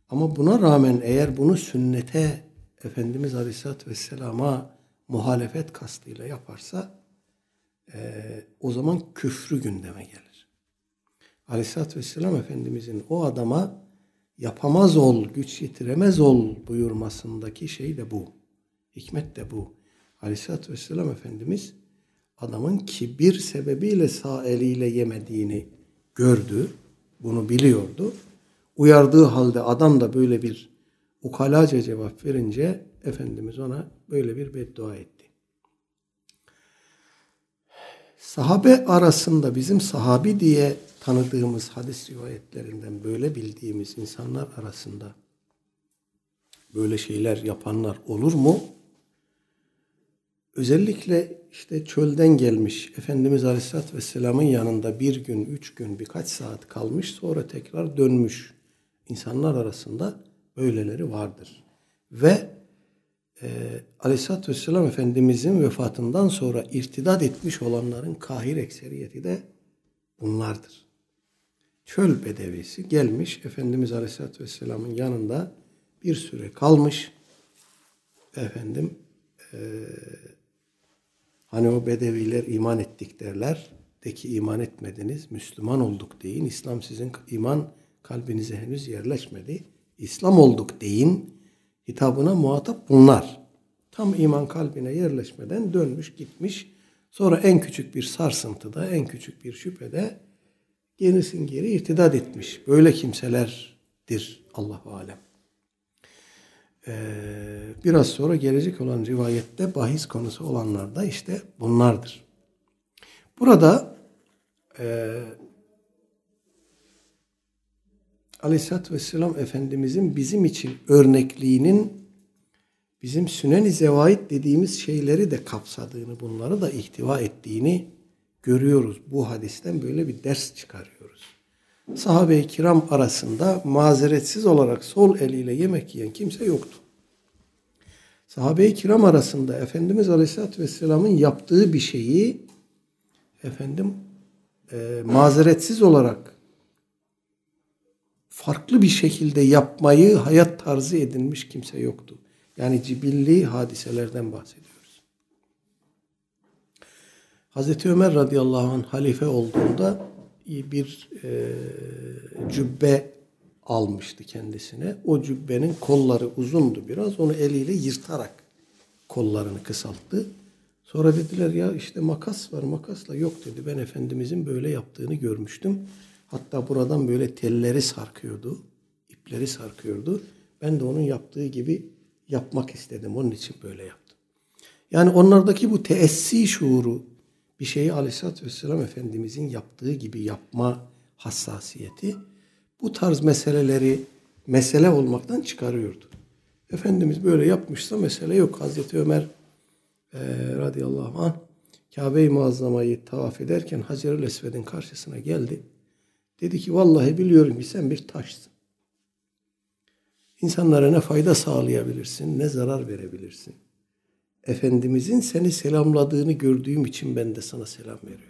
Ama buna rağmen eğer bunu sünnete, Efendimiz Aleyhisselatü Vesselam'a muhalefet kastıyla yaparsa o zaman küfrü gündeme gelir. Aleyhisselatü Vesselam Efendimizin o adama yapamaz ol, güç yetiremez ol buyurmasındaki şey de bu. Hikmet de bu. Aleyhisselatü Vesselam Efendimiz adamın kibir sebebiyle sağ eliyle yemediğini gördü. Bunu biliyordu. Uyardığı halde adam da böyle bir ukalaca cevap verince Efendimiz ona böyle bir beddua etti. Sahabe arasında bizim sahabi diye tanıdığımız hadis rivayetlerinden böyle bildiğimiz insanlar arasında böyle şeyler yapanlar olur mu? Özellikle işte çölden gelmiş, Efendimiz Aleyhisselatü Vesselam'ın yanında bir gün, üç gün, birkaç saat kalmış, sonra tekrar dönmüş insanlar arasında böyleleri vardır. Ve Aleyhisselatü Vesselam Efendimizin vefatından sonra irtidat etmiş olanların kahir ekseriyeti de bunlardır. Çöl bedevisi gelmiş, Efendimiz Aleyhisselatü Vesselam'ın yanında bir süre kalmış. Hani o bedeviler iman ettik derler. De ki iman etmediniz, Müslüman olduk deyin. İslam sizin iman kalbinize henüz yerleşmedi. İslam olduk deyin. Hitabına muhatap bunlar. Tam iman kalbine yerleşmeden dönmüş gitmiş. Sonra en küçük bir sarsıntıda, en küçük bir şüphede gerisin geri irtidat etmiş. Böyle kimselerdir Allah-u alem. Biraz sonra gelecek olan rivayette bahis konusu olanlar da işte bunlardır. Burada Aleyhisselatü Vesselam Efendimizin bizim için örnekliğinin bizim Sünen-i Zevait dediğimiz şeyleri de kapsadığını, bunları da ihtiva ettiğini görüyoruz. Bu hadisten böyle bir ders çıkarıyoruz. Sahabe-i kiram arasında mazeretsiz olarak sol eliyle yemek yiyen kimse yoktu. Sahabe-i kiram arasında Efendimiz Aleyhisselatü Vesselam'ın yaptığı bir şeyi mazeretsiz olarak farklı bir şekilde yapmayı hayat tarzı edinmiş kimse yoktu. Yani cibilli hadiselerden bahsediyoruz. Hazreti Ömer radıyallahu anh halife olduğunda bir cübbe almıştı kendisine. O cübbenin kolları uzundu biraz. Onu eliyle yırtarak kollarını kısalttı. Sonra dediler ya işte makas var, makasla yok dedi. Ben Efendimizin böyle yaptığını görmüştüm. Hatta buradan böyle telleri sarkıyordu, ipleri sarkıyordu. Ben de onun yaptığı gibi yapmak istedim. Onun için böyle yaptım. Yani onlardaki bu teessi şuuru, bir şeyi Aleyhisselatü Vesselam Efendimizin yaptığı gibi yapma hassasiyeti bu tarz meseleleri mesele olmaktan çıkarıyordu. Efendimiz böyle yapmışsa mesele yok. Hazreti Ömer radıyallahu anh Kabe-i Muazzama'yı tavaf ederken Hacer-ül Esved'in karşısına geldi. Dedi ki vallahi biliyorum ki sen bir taşsın. İnsanlara ne fayda sağlayabilirsin, ne zarar verebilirsin. Efendimizin seni selamladığını gördüğüm için ben de sana selam veriyorum.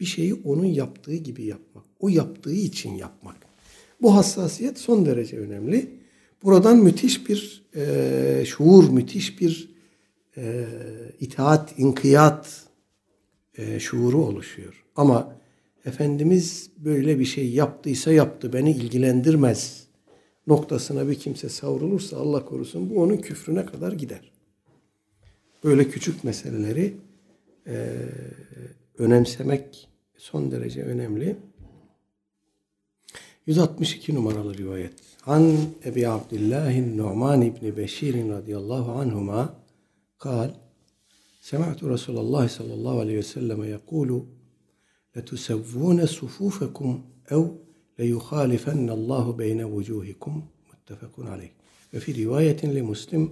Bir şeyi onun yaptığı gibi yapmak, o yaptığı için yapmak. Bu hassasiyet son derece önemli. Buradan müthiş bir şuur, müthiş bir itaat, inkiyat şuuru oluşuyor. Ama Efendimiz böyle bir şey yaptıysa yaptı, beni ilgilendirmez noktasına bir kimse savrulursa Allah korusun bu onun küfrüne kadar gider. Böyle küçük meseleleri önemsemek son derece önemli. 162 numaralı rivayet. An Ebi Abdillahin Nu'man ibn Beşir radıyallahu anhuma قال سمعت رسول الله صلى الله عليه وسلم يقول لتسوون صفوفكم أو ليخالفن الله بين وجوهكم متفق عليه وفي رواية لمسلم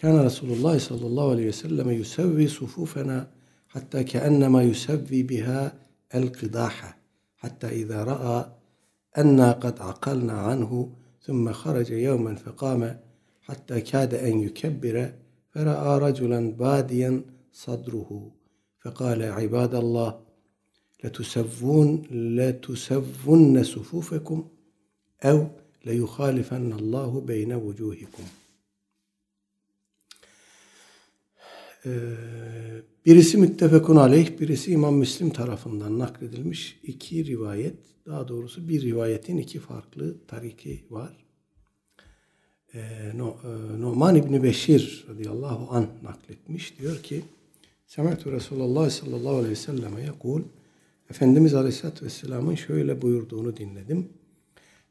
كان رسول الله صلى الله عليه وسلم يسوي صفوفنا حتى كأنما يسوي بها القداح حتى إذا رأى أنا قد عقلنا عنه ثم خرج يوما فقام حتى كاد أن يكبر فرأى رجلا باديا صدره فقال عباد الله لتسون صفوفكم أو ليخالفن الله بين وجوهكم. Birisi müttefekun aleyh, birisi İmam Müslim tarafından nakledilmiş iki rivayet, daha doğrusu bir rivayetin iki farklı tariki var. Nu'man ibn Beşir radıyallahu anh nakletmiş. Diyor ki Sem'tu Resulullah sallallahu aleyhi ve selleme yekul Efendimiz aleyhissalatü vesselamın şöyle buyurduğunu dinledim.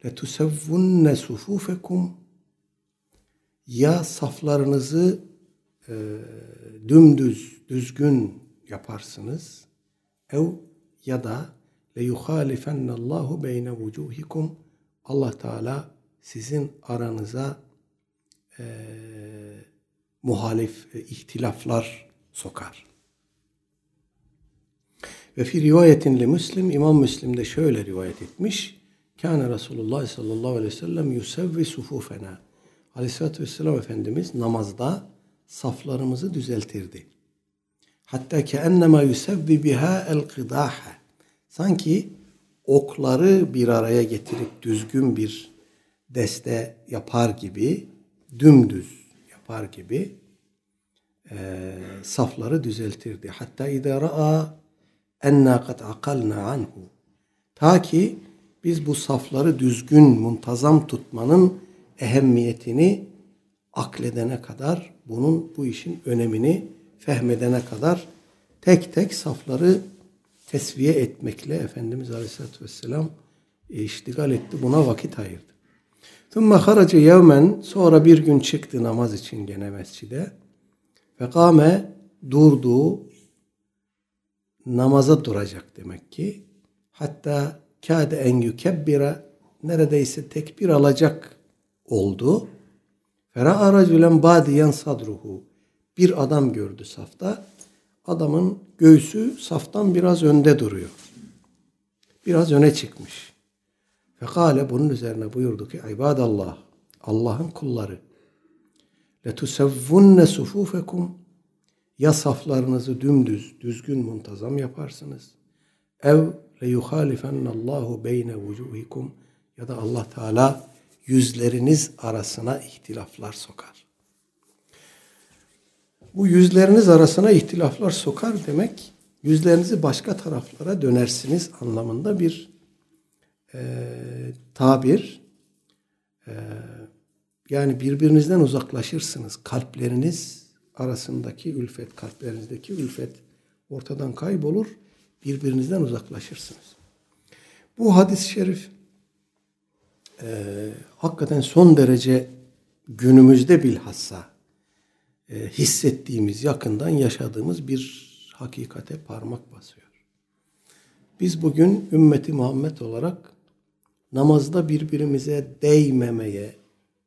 Letusevvunne sufufekum ya saflarınızı dümdüz, düzgün yaparsınız ya da leyuhalifennallahu beyne vucuhikum Allah Teala sizin aranıza muhalif ihtilaflar sokar. Ve fi rivayetin li Müslim, İmam Müslim de şöyle rivayet etmiş. Kâne Resulullah sallallahu aleyhi ve sellem yusevvi sufufena. Aleyhissalatü vesselam Efendimiz namazda saflarımızı düzeltirdi. Hatta keennemâ yusevvi biha el kıdâhe. Sanki okları bir araya getirip düzgün bir deste yapar gibi, dümdüz yapar gibi safları düzeltirdi. Hatta idâ râ'a enna kad akalna anhu. Ta ki biz bu safları düzgün, muntazam tutmanın ehemmiyetini akledene kadar, bu işin önemini fehmedene kadar tek tek safları tesviye etmekle Efendimiz Aleyhisselatü Vesselam iştigal etti, buna vakit ayırdı. ثُمَّ خَرَجَ يَوْمًا Sonra bir gün çıktı namaz için gene mescide. فَقَامَ Durdu. Namaza duracak demek ki. Hatta kâde en yükebbira neredeyse tekbir alacak oldu. فَرَاءَ رَجُلًا بَادِيًا صَدْرُهُ Bir adam gördü safta. Adamın göğsü saftan biraz önde duruyor. Biraz öne çıkmış. Fekale bunun üzerine buyurdu ki ibadallah Allah'ın kulları letusevvunne sufufekum ya saflarınızı dümdüz düzgün muntazam yaparsınız ev leyuhalifennallahu beyne vucuhikum ya da Allah Teala yüzleriniz arasına ihtilaflar sokar. Bu yüzleriniz arasına ihtilaflar sokar demek yüzlerinizi başka taraflara dönersiniz anlamında bir tabir yani birbirinizden uzaklaşırsınız. Kalpleriniz arasındaki ülfet, kalplerinizdeki ülfet ortadan kaybolur. Birbirinizden uzaklaşırsınız. Bu hadis-i şerif hakikaten son derece günümüzde bilhassa hissettiğimiz, yakından yaşadığımız bir hakikate parmak basıyor. Biz bugün ümmeti Muhammed olarak namazda birbirimize değmemeye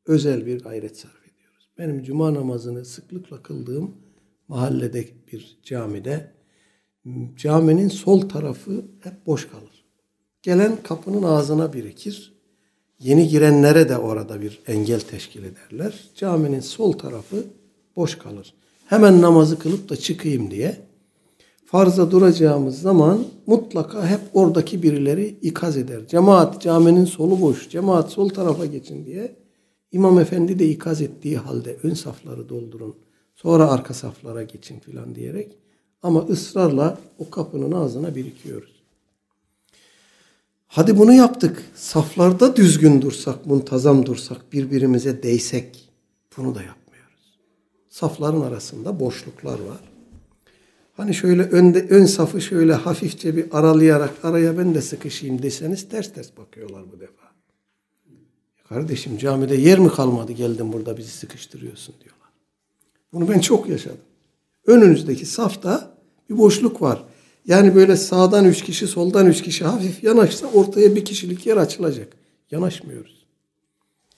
özel bir gayret sarf ediyoruz. Benim cuma namazını sıklıkla kıldığım mahalledeki bir camide caminin sol tarafı hep boş kalır. Gelen kapının ağzına birikir. Yeni girenlere de orada bir engel teşkil ederler. Caminin sol tarafı boş kalır. Hemen namazı kılıp da çıkayım diye farza duracağımız zaman mutlaka hep oradaki birileri ikaz eder. Cemaat, caminin solu boş. Cemaat sol tarafa geçin diye İmam Efendi de ikaz ettiği halde ön safları doldurun. Sonra arka saflara geçin filan diyerek ama ısrarla o kapının ağzına birikiyoruz. Hadi bunu yaptık. Saflarda düzgün dursak, muntazam dursak, birbirimize değsek bunu da yapmıyoruz. Safların arasında boşluklar var. Hani şöyle ön safı şöyle hafifçe bir aralayarak araya ben de sıkışayım deseniz ters bakıyorlar bu defa. Kardeşim camide yer mi kalmadı geldin burada bizi sıkıştırıyorsun diyorlar. Bunu ben çok yaşadım. Önünüzdeki safta bir boşluk var. Yani böyle sağdan 3 kişi, soldan 3 kişi hafif yanaşsa ortaya 1 kişilik yer açılacak. Yanaşmıyoruz.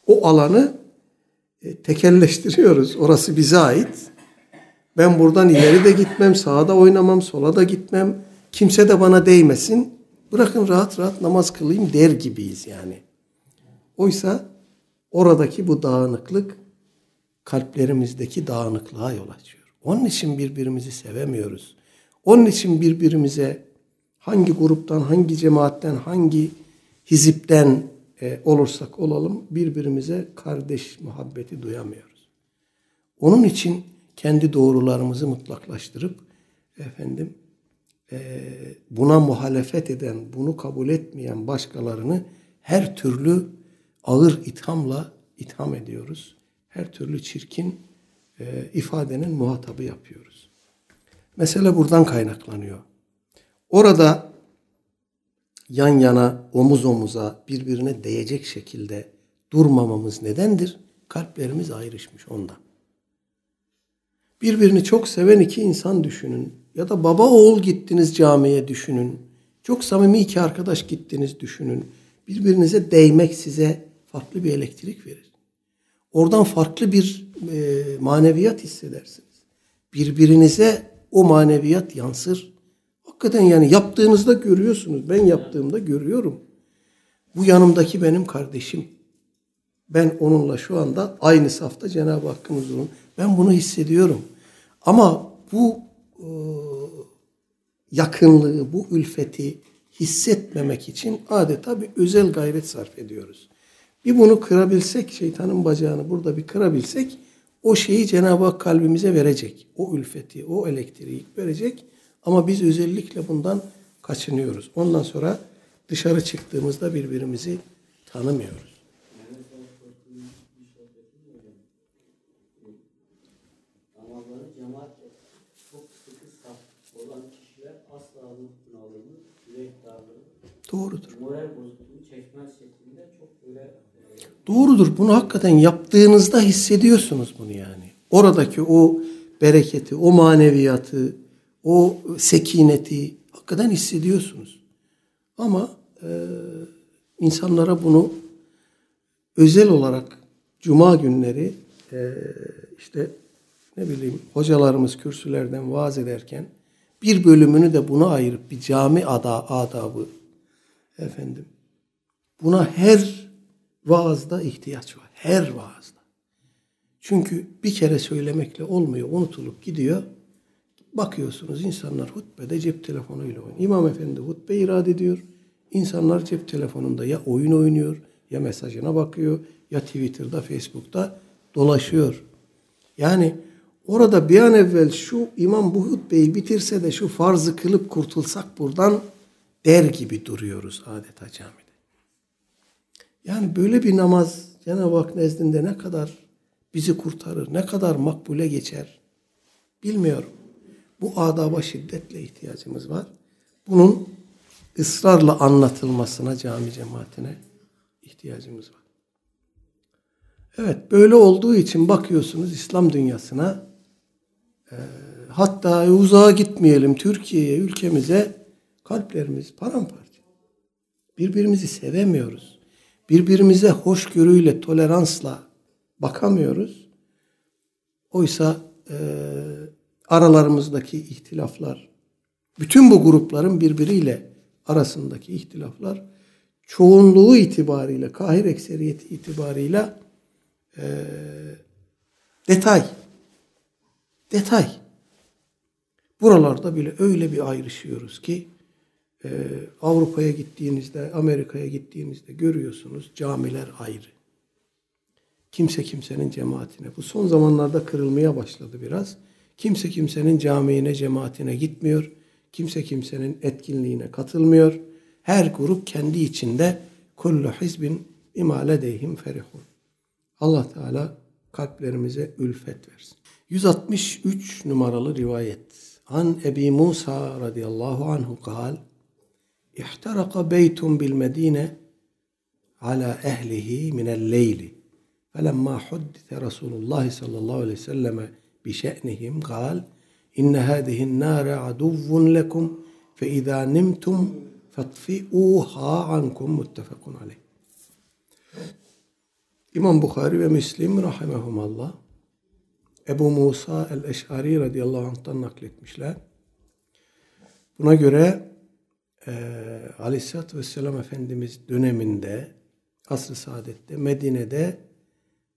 O alanı tekelleştiriyoruz. Orası bize ait. Ben buradan ileri de gitmem, sağa da oynamam, sola da gitmem. Kimse de bana değmesin. Bırakın rahat rahat namaz kılayım der gibiyiz yani. Oysa oradaki bu dağınıklık kalplerimizdeki dağınıklığa yol açıyor. Onun için birbirimizi sevemiyoruz. Onun için birbirimize hangi gruptan, hangi cemaatten, hangi hizipten olursak olalım birbirimize kardeş muhabbeti duyamıyoruz. Onun için kendi doğrularımızı mutlaklaştırıp buna muhalefet eden, bunu kabul etmeyen başkalarını her türlü ağır ithamla itham ediyoruz. Her türlü çirkin ifadenin muhatabı yapıyoruz. Mesele buradan kaynaklanıyor. Orada yan yana, omuz omuza, birbirine değecek şekilde durmamamız nedendir? Kalplerimiz ayrışmış ondan. Birbirini çok seven 2 insan düşünün. Ya da baba oğul gittiniz camiye düşünün. Çok samimi 2 arkadaş gittiniz düşünün. Birbirinize değmek size farklı bir elektrik verir. Oradan farklı bir maneviyat hissedersiniz. Birbirinize o maneviyat yansır. Hakikaten yani yaptığınızda görüyorsunuz. Ben yaptığımda görüyorum. Bu yanımdaki benim kardeşim. Ben onunla şu anda aynı safta Cenab-ı Hakk'ın huzurunda. Ben bunu hissediyorum. Ama bu yakınlığı, bu ülfeti hissetmemek için adeta bir özel gayret sarf ediyoruz. Bir bunu kırabilsek, şeytanın bacağını burada bir kırabilsek, o şeyi Cenab-ı Hak kalbimize verecek. O ülfeti, o elektriği verecek. Ama biz özellikle bundan kaçınıyoruz. Ondan sonra dışarı çıktığımızda birbirimizi tanımıyoruz. Doğrudur. Doğrudur. Bunu hakikaten yaptığınızda hissediyorsunuz bunu yani. Oradaki o bereketi, o maneviyatı, o sekineti hakikaten hissediyorsunuz. Ama insanlara bunu özel olarak cuma günleri hocalarımız kürsülerden vaaz ederken bir bölümünü de buna ayırıp bir cami adabı buna her vaazda ihtiyaç var. Her vaazda. Çünkü bir kere söylemekle olmuyor. Unutulup gidiyor. Bakıyorsunuz insanlar hutbede cep telefonuyla oynuyor. İmam Efendi hutbe irad ediyor. İnsanlar cep telefonunda ya oyun oynuyor, ya mesajına bakıyor, ya Twitter'da, Facebook'ta dolaşıyor. Yani orada bir an evvel şu imam bu hutbeyi bitirse de şu farzı kılıp kurtulsak buradan der gibi duruyoruz adeta camide. Yani böyle bir namaz Cenab-ı Hak nezdinde ne kadar bizi kurtarır, ne kadar makbule geçer bilmiyorum. Bu adaba şiddetle ihtiyacımız var. Bunun ısrarla anlatılmasına cami cemaatine ihtiyacımız var. Evet, böyle olduğu için bakıyorsunuz İslam dünyasına hatta uzağa gitmeyelim Türkiye'ye, ülkemize. Kalplerimiz paramparça. Birbirimizi sevemiyoruz. Birbirimize hoşgörüyle, toleransla bakamıyoruz. Oysa aralarımızdaki ihtilaflar, bütün bu grupların birbiriyle arasındaki ihtilaflar çoğunluğu itibariyle, kahir ekseriyeti itibariyle detay. Buralarda bile öyle bir ayrışıyoruz ki Avrupa'ya gittiğinizde, Amerika'ya gittiğinizde görüyorsunuz camiler ayrı. Kimse kimsenin cemaatine. Bu son zamanlarda kırılmaya başladı biraz. Kimse kimsenin camiine, cemaatine gitmiyor. Kimse kimsenin etkinliğine katılmıyor. Her grup kendi içinde kullu hizbin bimâ ledeyhim ferihûn. Allah Teala kalplerimize ülfet versin. 163 numaralı rivayet. An Ebi Musa radıyallahu anhu kâl: İhtaraka beytun bil Medine ala ehlihi minel leyli. فَلَمَّا حُدِّثَ رَسُولُ اللّٰهِ صَلَّى اللّٰهُ عَلَيْهِ وَسَلَّمَ بِشَأْنِهِمْ قَالَ اِنَّ هَذِهِ النَّارَ عَدُوٌّ لَكُمْ فَاِذَا نِمْتُمْ فَاطْفِئُوهَا عَنْكُمْ مُتَّفَقٌ عَلَيْهِ. İmam Bukhari ve Müslim rahimehumallah Ebu Musa el-Eş'ari radıyallahu anh'tan nakletmişler. Buna göre Aleyhisselatü Vesselam Efendimiz döneminde Asr-ı Saadet'te Medine'de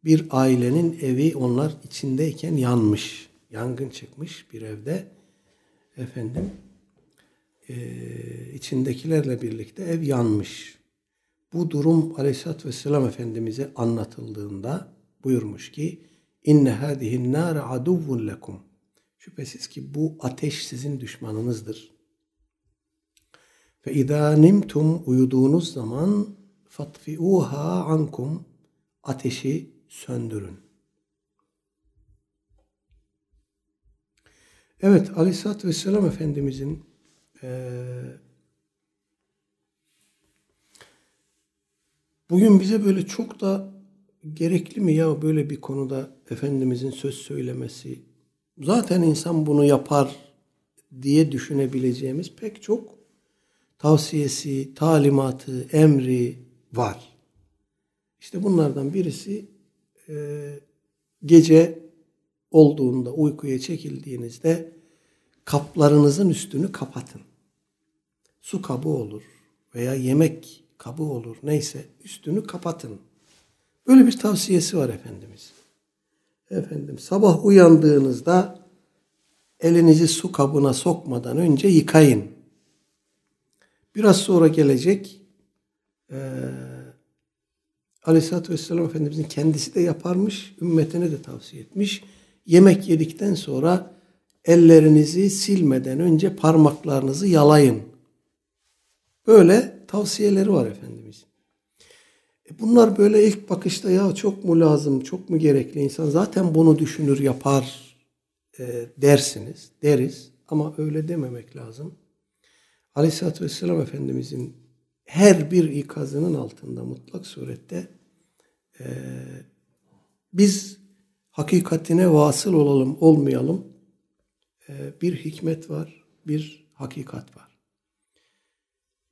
bir ailenin evi onlar içindeyken yanmış. Yangın çıkmış bir evde. İçindekilerle birlikte ev yanmış. Bu durum Aleyhisselatü Vesselam Efendimiz'e anlatıldığında buyurmuş ki İnne hâdihin nâre aduvvun lekum. Şüphesiz ki bu ateş sizin düşmanınızdır. Fe idâ nimtum, uyuduğunuz zaman fatfi'uha ankum, ateşi söndürün. Evet, Aleyhisselatü Vesselam Efendimizin bugün bize böyle çok da gerekli mi ya böyle bir konuda Efendimizin söz söylemesi? Zaten insan bunu yapar diye düşünebileceğimiz pek çok tavsiyesi, talimatı, emri var. İşte bunlardan birisi gece olduğunda uykuya çekildiğinizde kaplarınızın üstünü kapatın. Su kabı olur veya yemek kabı olur, neyse üstünü kapatın. Böyle bir tavsiyesi var Efendimiz. Sabah uyandığınızda elinizi su kabına sokmadan önce yıkayın. Biraz sonra gelecek Aleyhisselatü Vesselam Efendimizin kendisi de yaparmış, ümmetine de tavsiye etmiş. Yemek yedikten sonra ellerinizi silmeden önce parmaklarınızı yalayın. Böyle tavsiyeleri var Efendimiz. Bunlar böyle ilk bakışta ya çok mu lazım, çok mu gerekli, insan zaten bunu düşünür yapar dersiniz, deriz. Ama öyle dememek lazım. Aleyhisselatü Vesselam Efendimizin her bir ikazının altında mutlak surette biz hakikatine vasıl olalım, olmayalım bir hikmet var, bir hakikat var.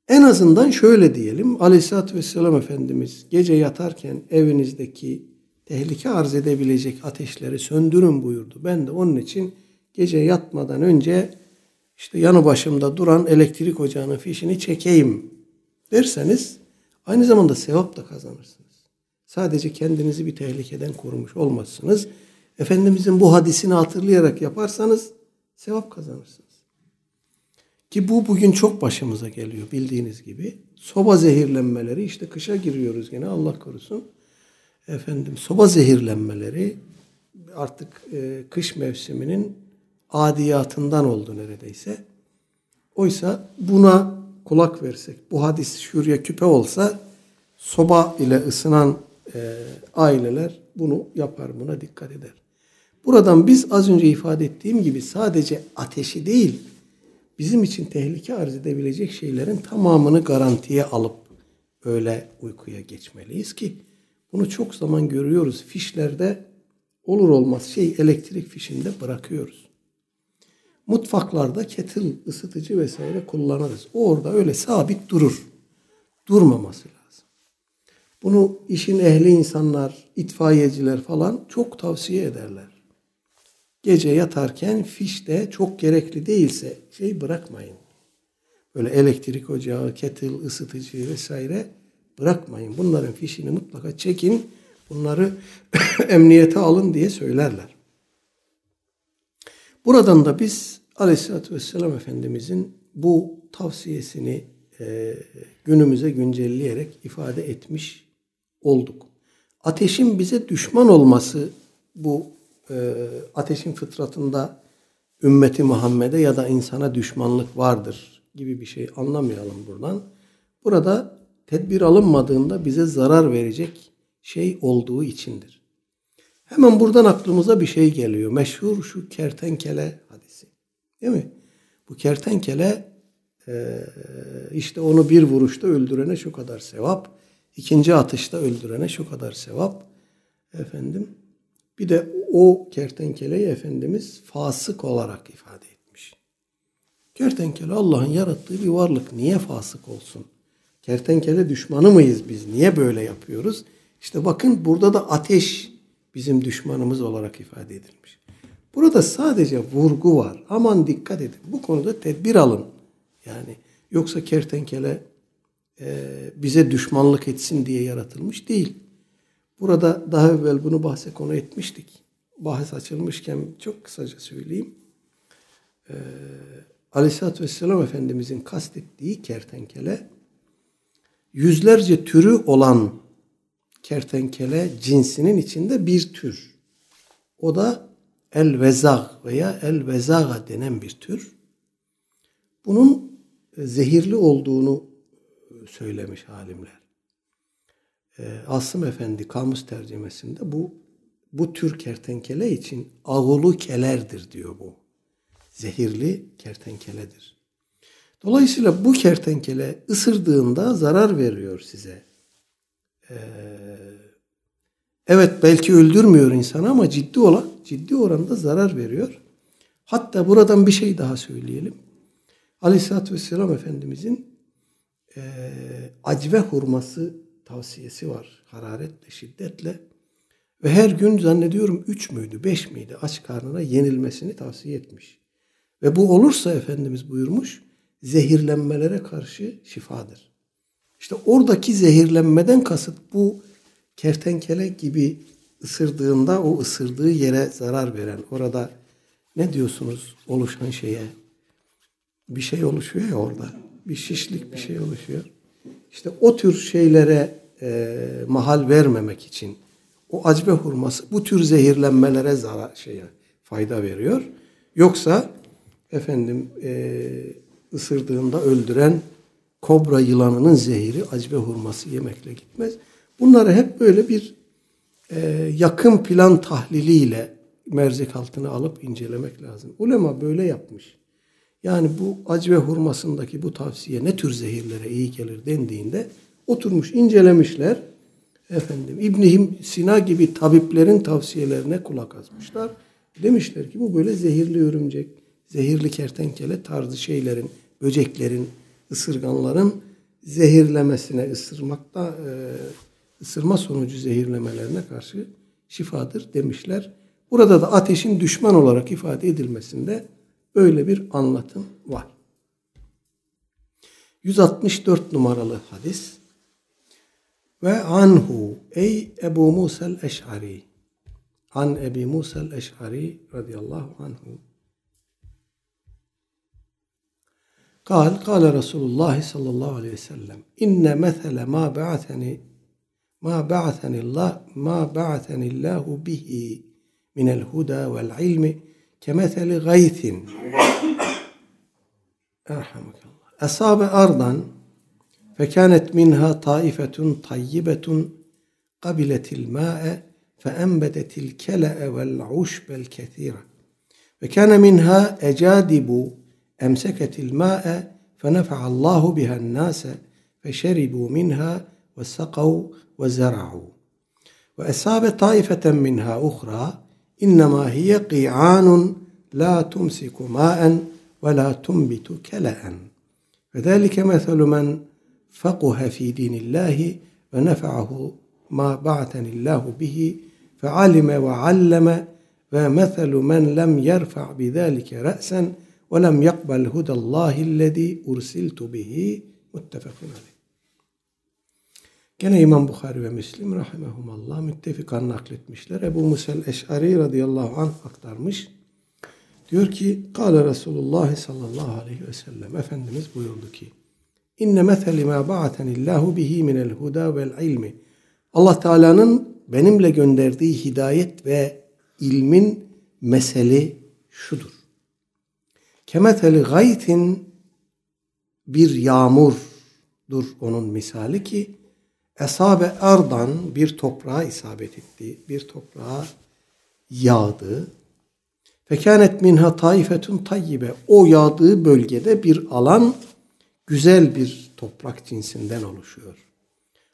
En azından şöyle diyelim, Aleyhisselatü Vesselam Efendimiz gece yatarken evinizdeki tehlike arz edebilecek ateşleri söndürün buyurdu. Ben de onun için gece yatmadan önce işte yanı başımda duran elektrik ocağının fişini çekeyim derseniz aynı zamanda sevap da kazanırsınız. Sadece kendinizi bir tehlikeden korumuş olmazsınız. Efendimizin bu hadisini hatırlayarak yaparsanız sevap kazanırsınız. Ki bu bugün çok başımıza geliyor bildiğiniz gibi. Soba zehirlenmeleri, işte kışa giriyoruz gene Allah korusun. Soba zehirlenmeleri artık kış mevsiminin adiyatından oldu neredeyse. Oysa buna kulak versek, bu hadis şuraya küpe olsa soba ile ısınan aileler bunu yapar, buna dikkat eder. Buradan biz az önce ifade ettiğim gibi sadece ateşi değil, bizim için tehlike arz edebilecek şeylerin tamamını garantiye alıp öyle uykuya geçmeliyiz ki bunu çok zaman görüyoruz. Fişlerde olur olmaz elektrik fişinde bırakıyoruz. Mutfaklarda kettle, ısıtıcı vesaire kullanırız. O orada öyle sabit durur. Durmaması lazım. Bunu işin ehli insanlar, itfaiyeciler falan çok tavsiye ederler. Gece yatarken fişte çok gerekli değilse şey bırakmayın. Böyle elektrik ocağı, kettle, ısıtıcı vesaire bırakmayın. Bunların fişini mutlaka çekin. Bunları emniyete alın diye söylerler. Buradan da biz Aleyhisselatü Vesselam Efendimizin bu tavsiyesini günümüze güncelleyerek ifade etmiş olduk. Ateşin bize düşman olması bu ateşin fıtratında ümmeti Muhammed'e ya da insana düşmanlık vardır gibi bir şey anlamayalım buradan. Burada tedbir alınmadığında bize zarar verecek şey olduğu içindir. Hemen buradan aklımıza bir şey geliyor. Meşhur şu kertenkele hadisi. Değil mi? Bu kertenkele işte onu bir vuruşta öldürene şu kadar sevap, ikinci atışta öldürene şu kadar sevap. Efendim, bir de o kertenkeleyi Efendimiz fasık olarak ifade etmiş. Kertenkele Allah'ın yarattığı bir varlık. Niye fasık olsun? Kertenkele düşmanı mıyız biz? Niye böyle yapıyoruz? İşte bakın burada da ateş bizim düşmanımız olarak ifade edilmiş. Burada sadece vurgu var. Aman dikkat edin. Bu konuda tedbir alın. Yani yoksa kertenkele bize düşmanlık etsin diye yaratılmış değil. Burada daha evvel bunu bahse konu etmiştik. Bahis açılmışken çok kısaca söyleyeyim. Aleyhisselatü Vesselam Efendimizin kastettiği kertenkele yüzlerce türü olan kertenkele cinsinin içinde bir tür. O da el-vezag veya el-vezaga denen bir tür. Bunun zehirli olduğunu söylemiş alimler. Asım Efendi kamus tercümesinde bu tür kertenkele için ağulu kelerdir diyor bu. Zehirli kertenkeledir. Dolayısıyla bu kertenkele ısırdığında zarar veriyor size. Evet belki öldürmüyor insanı ama ciddi oranda zarar veriyor. Hatta buradan bir şey daha söyleyelim. Aleyhisselatü Vesselam Efendimizin acve hurması tavsiyesi var. Hararetle, şiddetle. Ve her gün zannediyorum 3 müydü, 5 miydi aç karnına yenilmesini tavsiye etmiş. Ve bu olursa Efendimiz buyurmuş zehirlenmelere karşı şifadır. İşte oradaki zehirlenmeden kasıt bu kertenkele gibi ısırdığında o ısırdığı yere zarar veren. Orada ne diyorsunuz oluşan şeye? Bir şey oluşuyor ya orada. Bir şişlik bir şey oluşuyor. İşte o tür şeylere mahal vermemek için o acbe hurması bu tür zehirlenmelere fayda veriyor. Yoksa efendim ısırdığında öldüren kobra yılanının zehri acbe hurması yemekle gitmez. Bunları hep böyle bir yakın plan tahliliyle mercek altına alıp incelemek lazım. Ulema böyle yapmış. Yani bu acve hurmasındaki bu tavsiye ne tür zehirlere iyi gelir dendiğinde oturmuş incelemişler. Efendim İbn Sina gibi tabiplerin tavsiyelerine kulak asmışlar. Demişler ki bu böyle zehirli örümcek, zehirli kertenkele tarzı şeylerin, böceklerin, ısırganların zehirlemesine, ısırma sonucu zehirlemelerine karşı şifadır demişler. Burada da ateşin düşman olarak ifade edilmesinde böyle bir anlatım var. 164 numaralı hadis. Ve anhu ey Ebu Musa'l Eş'ari. An Ebi Musa'l Eş'ari radıyallahu anhu. قال رسول الله صلى الله عليه وسلم إن مثل ما بعثني الله به من الهدى والعلم كمثل غيث أرحمك الله أصاب أرضا فكانت منها طائفة طيبة قبلت الماء فأنبتت الكلأ والعشب الكثيرة وكان منها أجادب أمسكت الماء فنفع الله بها الناس فشربوا منها وسقوا وزرعوا وأصاب طائفة منها أخرى إنما هي قيعان لا تمسك ماء ولا تنبت كلأ فذلك مثل من فقه في دين الله ونفعه ما بعثني الله به فعلم وعلم ve meselu men lem yerfa' bi zalika ra'sen ve lem yakbel hudallahi'llezî ursiltu bihi muttefakun aleyh. Gene İmam Buhari ve Müslim rahimehumallah müttefikan nakletmişler. Ebu Musa'l Eş'ari radıyallahu anh aktarmış. Diyor ki, "Kâle Resulullah sallallahu aleyhi ve sellem." Efendimiz buyurdu ki, "İnne meseli mâ ba'atenillâhu bihi minel hudâ vel ilmi." Allah Teala'nın benimle gönderdiği hidayet ve ilmin meseli şudur. "Kemeteli gaytin" bir yağmurdur onun misali ki, "Esabe ardan" bir toprağa isabet etti, bir toprağa yağdı. "Fekânet minha taifetun tayyibe." O yağdığı bölgede bir alan güzel bir toprak cinsinden oluşuyor.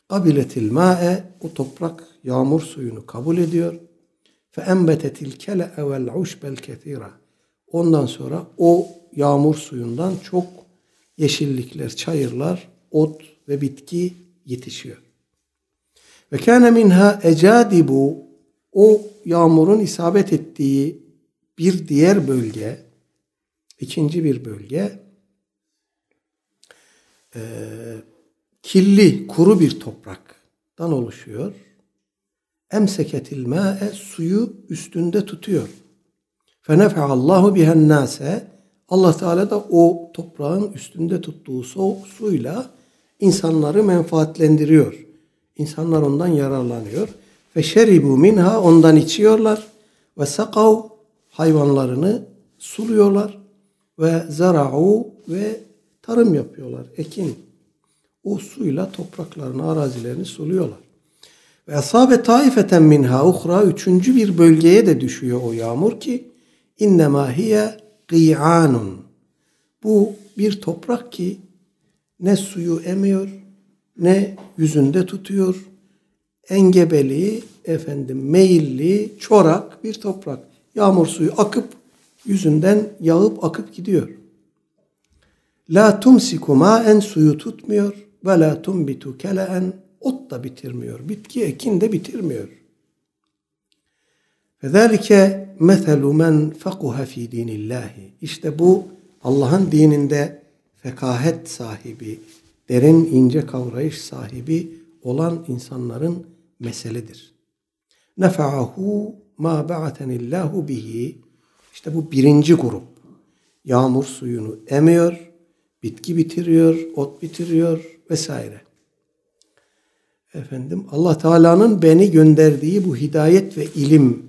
"Kabiletil mâ'e." O toprak yağmur suyunu kabul ediyor. "Feembetetil kele'e vel uşbel kethira." Ondan sonra o yağmur suyundan çok yeşillikler, çayırlar, ot ve bitki yetişiyor. "Ve kâne minha ecâdibu." O yağmurun isabet ettiği bir diğer bölge, ikinci bir bölge, kirli, kuru bir topraktan oluşuyor. "Emseketil mâ'e." Suyu üstünde tutuyor. "Fenefe'allahu bihennâse." Allah Teala da o toprağın üstünde tuttuğu suyla insanları menfaatlendiriyor. İnsanlar ondan yararlanıyor. "Feşeribu minha." Ondan içiyorlar. "Ve sakav." Hayvanlarını suluyorlar. "Ve zara'u." Ve tarım yapıyorlar, ekin. O suyla topraklarını, arazilerini suluyorlar. "Ve asabe taifeten minha uhra." Üçüncü bir bölgeye de düşüyor o yağmur ki, "İnnemâ hiye gî'ânun." Bu bir toprak ki ne suyu emiyor, ne yüzünde tutuyor. Engebeli, meyilli, çorak bir toprak. Yağmur suyu akıp, yüzünden yağıp akıp gidiyor. "La tumsiku ma'en." Suyu tutmuyor. "Ve la tumbitu kele'en." Ot da bitirmiyor. Bitki, ekin de bitirmiyor. "Fezalike meselu men fekuhe fi dinillahi." İşte bu Allah'ın dininde fekahet sahibi, derin ince kavrayış sahibi olan insanların meselidir. "Nefa'ahu ma ba'atenillahu bihi." İşte bu birinci grup. Yağmur suyunu emiyor, bitki bitiriyor, ot bitiriyor vesaire. Allah Teala'nın beni gönderdiği bu hidayet ve ilim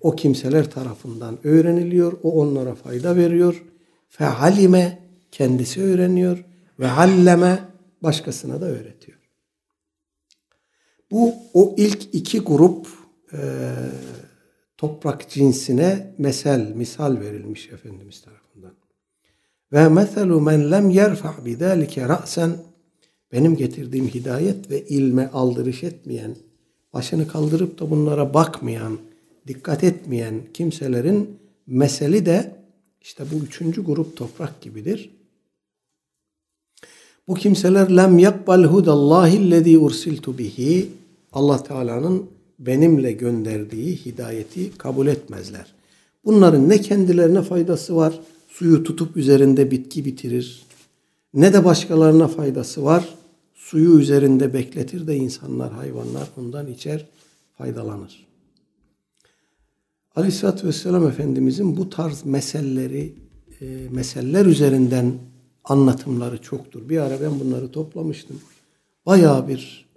o kimseler tarafından öğreniliyor. O onlara fayda veriyor. "Fe'alime." Kendisi öğreniyor. "Ve alleme." Başkasına da öğretiyor. Bu o ilk iki grup toprak cinsine misal verilmiş Efendimiz tarafından. "Ve meselu men lem yerfa' bi zalike ra'sen." Benim getirdiğim hidayet ve ilme aldırış etmeyen, başını kaldırıp da bunlara bakmayan, dikkat etmeyen kimselerin meseli de işte bu üçüncü grup toprak gibidir. Bu kimseler "lem yakbel hudallahi'llezî ursiltu bihi." Allah Teala'nın benimle gönderdiği hidayeti kabul etmezler. Bunların ne kendilerine faydası var, suyu tutup üzerinde bitki bitirir, ne de başkalarına faydası var, suyu üzerinde bekletir de insanlar, hayvanlar bundan içer, faydalanır. Aleyhisselatü Vesselam Efendimizin bu tarz meseleler üzerinden anlatımları çoktur. Bir ara ben bunları toplamıştım. Bayağı bir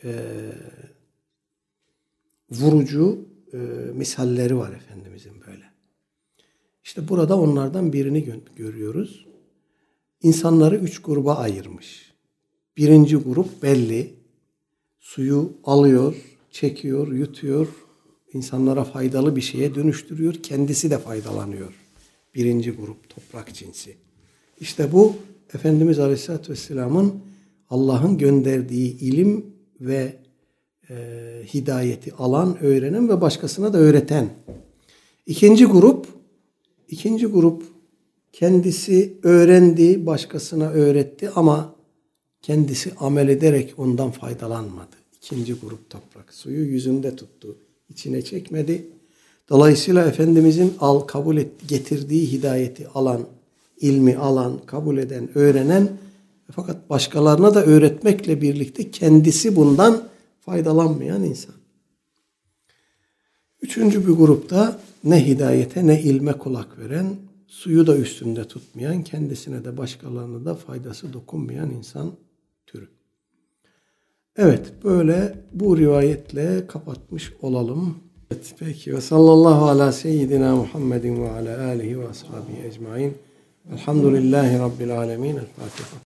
vurucu misalleri var Efendimizin böyle. İşte burada onlardan birini görüyoruz. İnsanları üç gruba ayırmış. Birinci grup belli. Suyu alıyor, çekiyor, yutuyor. İnsanlara faydalı bir şeye dönüştürüyor. Kendisi de faydalanıyor. Birinci grup toprak cinsi. İşte bu Efendimiz Aleyhisselatü Vesselam'ın Allah'ın gönderdiği ilim ve hidayeti alan, öğrenen ve başkasına da öğreten. İkinci grup kendisi öğrendi, başkasına öğretti ama kendisi amel ederek ondan faydalanmadı. İkinci grup toprak. Suyu yüzünde tuttu, içine çekmedi. Dolayısıyla Efendimizin getirdiği hidayeti alan, ilmi alan, kabul eden, öğrenen fakat başkalarına da öğretmekle birlikte kendisi bundan faydalanmayan insan. Üçüncü bir grupta ne hidayete ne ilme kulak veren, suyu da üstünde tutmayan, kendisine de başkalarına da faydası dokunmayan insan türü. Evet, böyle bu rivayetle kapatmış olalım. Evet, peki. Ve sallallahu ala seyyidina Muhammedin ve ala alihi ve ashabihi ecmain. Elhamdülillahi rabbil alemin. El Fatiha.